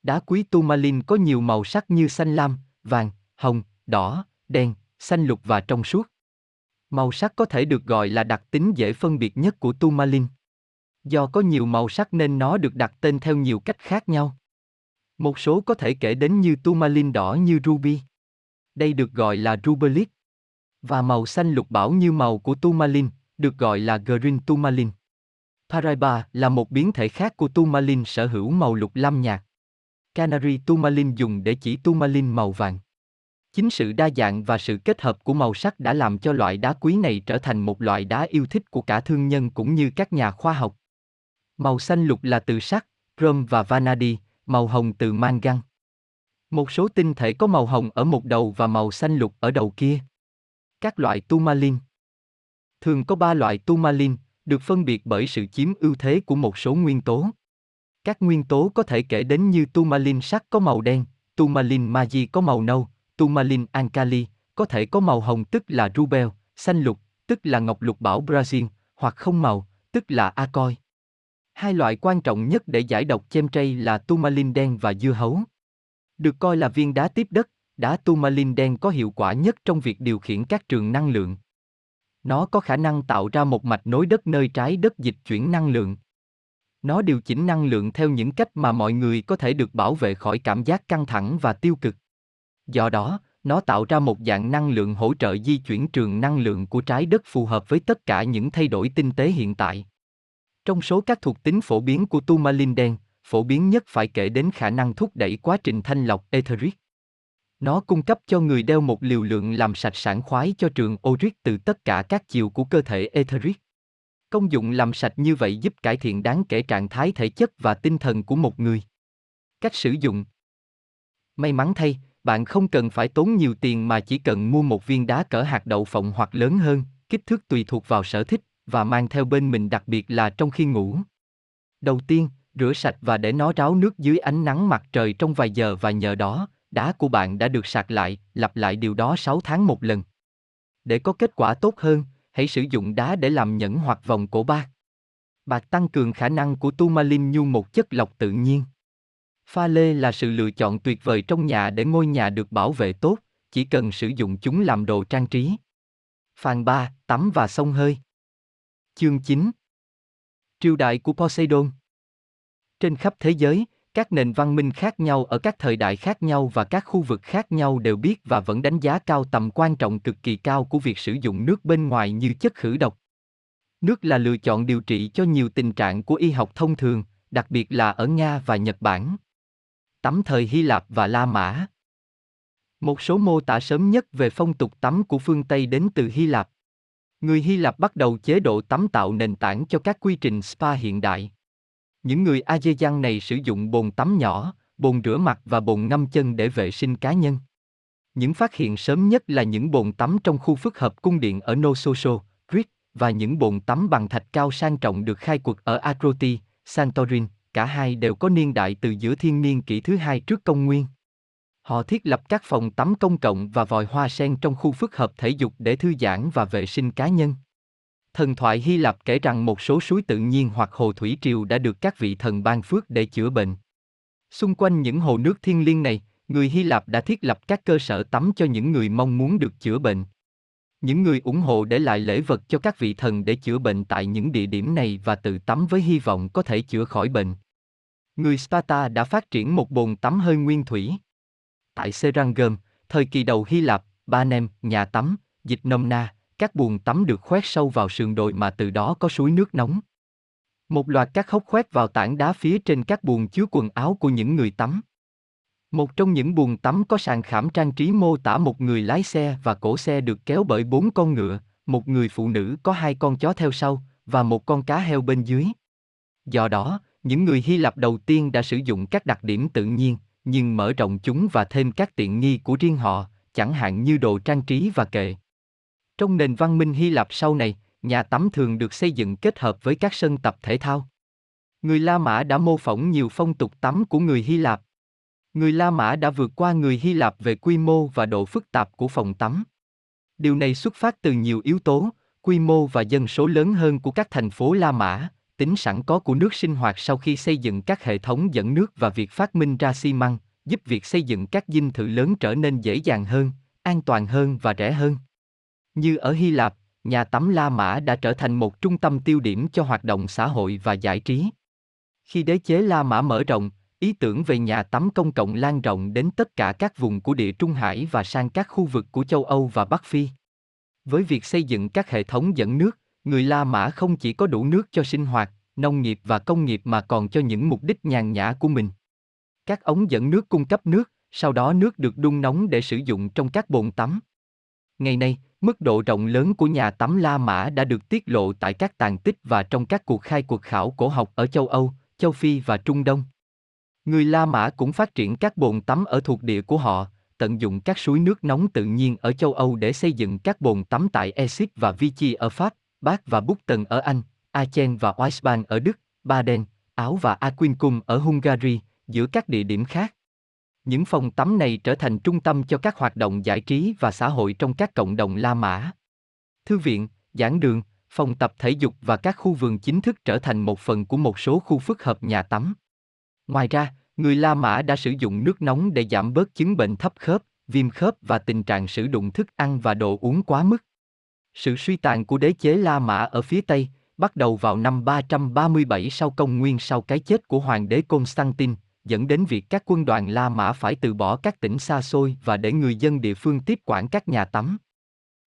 Đá quý tourmaline có nhiều màu sắc như xanh lam, vàng, hồng, đỏ, đen, xanh lục và trong suốt. Màu sắc có thể được gọi là đặc tính dễ phân biệt nhất của tourmaline. Do có nhiều màu sắc nên nó được đặt tên theo nhiều cách khác nhau. Một số có thể kể đến như tourmaline đỏ như ruby. Đây được gọi là rubellite. Và màu xanh lục bảo như màu của tourmaline, được gọi là green tourmaline. Paraiba là một biến thể khác của tourmaline sở hữu màu lục lam nhạt. Canary tourmaline dùng để chỉ tourmaline màu vàng. Chính sự đa dạng và sự kết hợp của màu sắc đã làm cho loại đá quý này trở thành một loại đá yêu thích của cả thương nhân cũng như các nhà khoa học. Màu xanh lục là từ sắt, chrome và vanadi, màu hồng từ mangan. Một số tinh thể có màu hồng ở một đầu và màu xanh lục ở đầu kia. Các loại tourmaline. Thường có 3 loại tourmaline, được phân biệt bởi sự chiếm ưu thế của một số nguyên tố. Các nguyên tố có thể kể đến như tourmaline sắt có màu đen, tourmaline magi có màu nâu, tourmaline ankali có thể có màu hồng tức là rubel, xanh lục tức là ngọc lục bảo Brazil, hoặc không màu tức là Acoi. Hai loại quan trọng nhất để giải độc chemtrail là tourmaline đen và dưa hấu. Được coi là viên đá tiếp đất, đá tourmaline đen có hiệu quả nhất trong việc điều khiển các trường năng lượng. Nó có khả năng tạo ra một mạch nối đất nơi trái đất dịch chuyển năng lượng. Nó điều chỉnh năng lượng theo những cách mà mọi người có thể được bảo vệ khỏi cảm giác căng thẳng và tiêu cực. Do đó, nó tạo ra một dạng năng lượng hỗ trợ di chuyển trường năng lượng của trái đất phù hợp với tất cả những thay đổi tinh tế hiện tại. Trong số các thuộc tính phổ biến của tourmaline đen, phổ biến nhất phải kể đến khả năng thúc đẩy quá trình thanh lọc etheric. Nó cung cấp cho người đeo một liều lượng làm sạch sảng khoái cho trường Oric từ tất cả các chiều của cơ thể etheric. Công dụng làm sạch như vậy giúp cải thiện đáng kể trạng thái thể chất và tinh thần của một người. Cách sử dụng. May mắn thay, bạn không cần phải tốn nhiều tiền mà chỉ cần mua một viên đá cỡ hạt đậu phộng hoặc lớn hơn, kích thước tùy thuộc vào sở thích, và mang theo bên mình, đặc biệt là trong khi ngủ. Đầu tiên, rửa sạch và để nó ráo nước dưới ánh nắng mặt trời trong vài giờ, và nhờ đó, đá của bạn đã được sạc lại. Lặp lại điều đó 6 tháng một lần. Để có kết quả tốt hơn, hãy sử dụng đá để làm nhẫn hoặc vòng cổ bạc. Bạc tăng cường khả năng của tourmaline như một chất lọc tự nhiên. Pha lê là sự lựa chọn tuyệt vời trong nhà để ngôi nhà được bảo vệ tốt, chỉ cần sử dụng chúng làm đồ trang trí. Phàn 3, tắm và xông hơi. Chương 9. Triều đại của Poseidon. Trên khắp thế giới, các nền văn minh khác nhau ở các thời đại khác nhau và các khu vực khác nhau đều biết và vẫn đánh giá cao tầm quan trọng cực kỳ cao của việc sử dụng nước bên ngoài như chất khử độc. Nước là lựa chọn điều trị cho nhiều tình trạng của y học thông thường, đặc biệt là ở Nga và Nhật Bản. Tắm thời Hy Lạp và La Mã. Một số mô tả sớm nhất về phong tục tắm của phương Tây đến từ Hy Lạp. Người Hy Lạp bắt đầu chế độ tắm tạo nền tảng cho các quy trình spa hiện đại. Những người Azerbaijan này sử dụng bồn tắm nhỏ, bồn rửa mặt và bồn ngâm chân để vệ sinh cá nhân. Những phát hiện sớm nhất là những bồn tắm trong khu phức hợp cung điện ở Nososho, Crete, và những bồn tắm bằng thạch cao sang trọng được khai quật ở Akroti, Santorin, cả hai đều có niên đại từ giữa thiên niên kỷ thứ 2 trước công nguyên. Họ thiết lập các phòng tắm công cộng và vòi hoa sen trong khu phức hợp thể dục để thư giãn và vệ sinh cá nhân. Thần thoại Hy Lạp kể rằng một số suối tự nhiên hoặc hồ thủy triều đã được các vị thần ban phước để chữa bệnh. Xung quanh những hồ nước thiêng liêng này, người Hy Lạp đã thiết lập các cơ sở tắm cho những người mong muốn được chữa bệnh. Những người ủng hộ để lại lễ vật cho các vị thần để chữa bệnh tại những địa điểm này và tự tắm với hy vọng có thể chữa khỏi bệnh. Người Sparta đã phát triển một bồn tắm hơi nguyên thủy. Tại Serangam, thời kỳ đầu Hy Lạp, Panem, nhà tắm, dịch Nomna, các buồng tắm được khoét sâu vào sườn đồi mà từ đó có suối nước nóng. Một loạt các hốc khoét vào tảng đá phía trên các buồng chứa quần áo của những người tắm. Một trong những buồng tắm có sàn khảm trang trí mô tả một người lái xe và cổ xe được kéo bởi 4 con ngựa, một người phụ nữ có 2 con chó theo sau và một con cá heo bên dưới. Do đó, những người Hy Lạp đầu tiên đã sử dụng các đặc điểm tự nhiên, nhưng mở rộng chúng và thêm các tiện nghi của riêng họ, chẳng hạn như đồ trang trí và kệ. Trong nền văn minh Hy Lạp sau này, nhà tắm thường được xây dựng kết hợp với các sân tập thể thao. Người La Mã đã mô phỏng nhiều phong tục tắm của người Hy Lạp. Người La Mã đã vượt qua người Hy Lạp về quy mô và độ phức tạp của phòng tắm. Điều này xuất phát từ nhiều yếu tố, quy mô và dân số lớn hơn của các thành phố La Mã, tính sẵn có của nước sinh hoạt sau khi xây dựng các hệ thống dẫn nước và việc phát minh ra xi măng, giúp việc xây dựng các dinh thự lớn trở nên dễ dàng hơn, an toàn hơn và rẻ hơn. Như ở Hy Lạp, nhà tắm La Mã đã trở thành một trung tâm tiêu điểm cho hoạt động xã hội và giải trí. Khi đế chế La Mã mở rộng, ý tưởng về nhà tắm công cộng lan rộng đến tất cả các vùng của Địa Trung Hải và sang các khu vực của châu Âu và Bắc Phi. Với việc xây dựng các hệ thống dẫn nước, người La Mã không chỉ có đủ nước cho sinh hoạt, nông nghiệp và công nghiệp mà còn cho những mục đích nhàn nhã của mình. Các ống dẫn nước cung cấp nước, sau đó nước được đun nóng để sử dụng trong các bồn tắm. Ngày nay, Mức độ rộng lớn của nhà tắm La Mã đã được tiết lộ tại các tàn tích và trong các cuộc khai quật khảo cổ học ở châu Âu, châu Phi và Trung Đông. Người La Mã cũng phát triển các bồn tắm ở thuộc địa của họ, tận dụng các suối nước nóng tự nhiên ở châu Âu để xây dựng các bồn tắm tại Essex và Vichy ở Pháp, Bath và Bugten ở Anh, Aachen và Oisbach ở Đức, Baden, Áo và Aquincum ở Hungary, giữa các địa điểm khác. Những phòng tắm này trở thành trung tâm cho các hoạt động giải trí và xã hội trong các cộng đồng La Mã. Thư viện, giảng đường, phòng tập thể dục và các khu vườn chính thức trở thành một phần của một số khu phức hợp nhà tắm. Ngoài ra, người La Mã đã sử dụng nước nóng để giảm bớt chứng bệnh thấp khớp, viêm khớp và tình trạng sử dụng thức ăn và đồ uống quá mức. Sự suy tàn của đế chế La Mã ở phía Tây bắt đầu vào năm 337 sau công nguyên sau cái chết của hoàng đế Constantine, dẫn đến việc các quân đoàn La Mã phải từ bỏ các tỉnh xa xôi và để người dân địa phương tiếp quản các nhà tắm.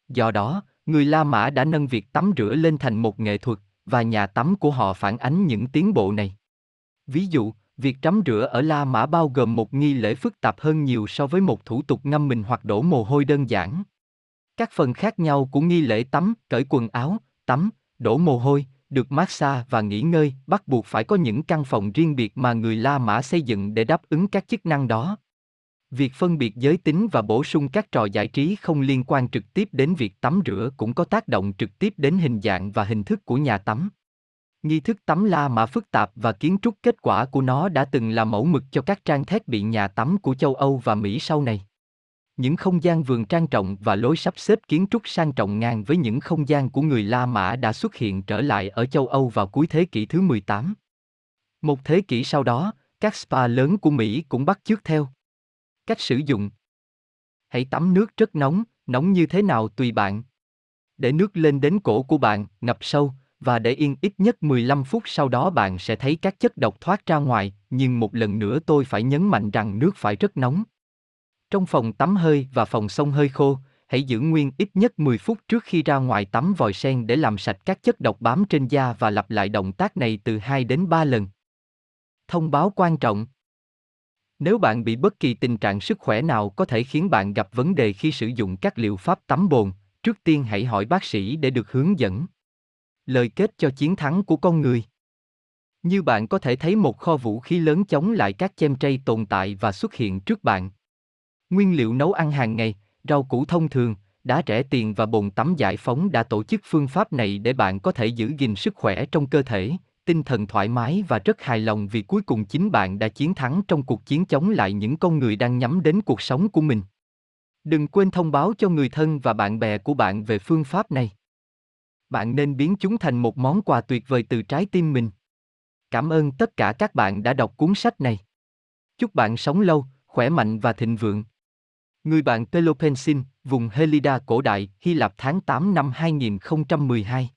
Do đó, người La Mã đã nâng việc tắm rửa lên thành một nghệ thuật, và nhà tắm của họ phản ánh những tiến bộ này. Ví dụ, việc tắm rửa ở La Mã bao gồm một nghi lễ phức tạp hơn nhiều so với một thủ tục ngâm mình hoặc đổ mồ hôi đơn giản. Các phần khác nhau của nghi lễ tắm, cởi quần áo, tắm, đổ mồ hôi, được massage và nghỉ ngơi bắt buộc phải có những căn phòng riêng biệt mà người La Mã xây dựng để đáp ứng các chức năng đó. Việc phân biệt giới tính và bổ sung các trò giải trí không liên quan trực tiếp đến việc tắm rửa cũng có tác động trực tiếp đến hình dạng và hình thức của nhà tắm. Nghi thức tắm La Mã phức tạp và kiến trúc kết quả của nó đã từng là mẫu mực cho các trang thiết bị nhà tắm của châu Âu và Mỹ sau này. Những không gian vườn trang trọng và lối sắp xếp kiến trúc sang trọng ngang với những không gian của người La Mã đã xuất hiện trở lại ở châu Âu vào cuối thế kỷ thứ 18. Một thế kỷ sau đó, các spa lớn của Mỹ cũng bắt chước theo. Cách sử dụng: hãy tắm nước rất nóng như thế nào tùy bạn. Để nước lên đến cổ của bạn, ngập sâu, và để yên ít nhất 15 phút sau đó bạn sẽ thấy các chất độc thoát ra ngoài, nhưng một lần nữa tôi phải nhấn mạnh rằng nước phải rất nóng. Trong phòng tắm hơi và phòng xông hơi khô, hãy giữ nguyên ít nhất 10 phút trước khi ra ngoài tắm vòi sen để làm sạch các chất độc bám trên da và lặp lại động tác này từ 2 đến 3 lần. Thông báo quan trọng: nếu bạn bị bất kỳ tình trạng sức khỏe nào có thể khiến bạn gặp vấn đề khi sử dụng các liệu pháp tắm bồn, trước tiên hãy hỏi bác sĩ để được hướng dẫn. Lời kết cho chiến thắng của con người: như bạn có thể thấy, một kho vũ khí lớn chống lại các Chemtrail tồn tại và xuất hiện trước bạn. Nguyên liệu nấu ăn hàng ngày, rau củ thông thường, đá rẻ tiền và bồn tắm giải phóng đã tổ chức phương pháp này để bạn có thể giữ gìn sức khỏe trong cơ thể, tinh thần thoải mái và rất hài lòng vì cuối cùng chính bạn đã chiến thắng trong cuộc chiến chống lại những con người đang nhắm đến cuộc sống của mình. Đừng quên thông báo cho người thân và bạn bè của bạn về phương pháp này. Bạn nên biến chúng thành một món quà tuyệt vời từ trái tim mình. Cảm ơn tất cả các bạn đã đọc cuốn sách này. Chúc bạn sống lâu, khỏe mạnh và thịnh vượng. Người bạn Pelopensine, vùng Helida cổ đại, Hy Lạp tháng 8 năm 2012.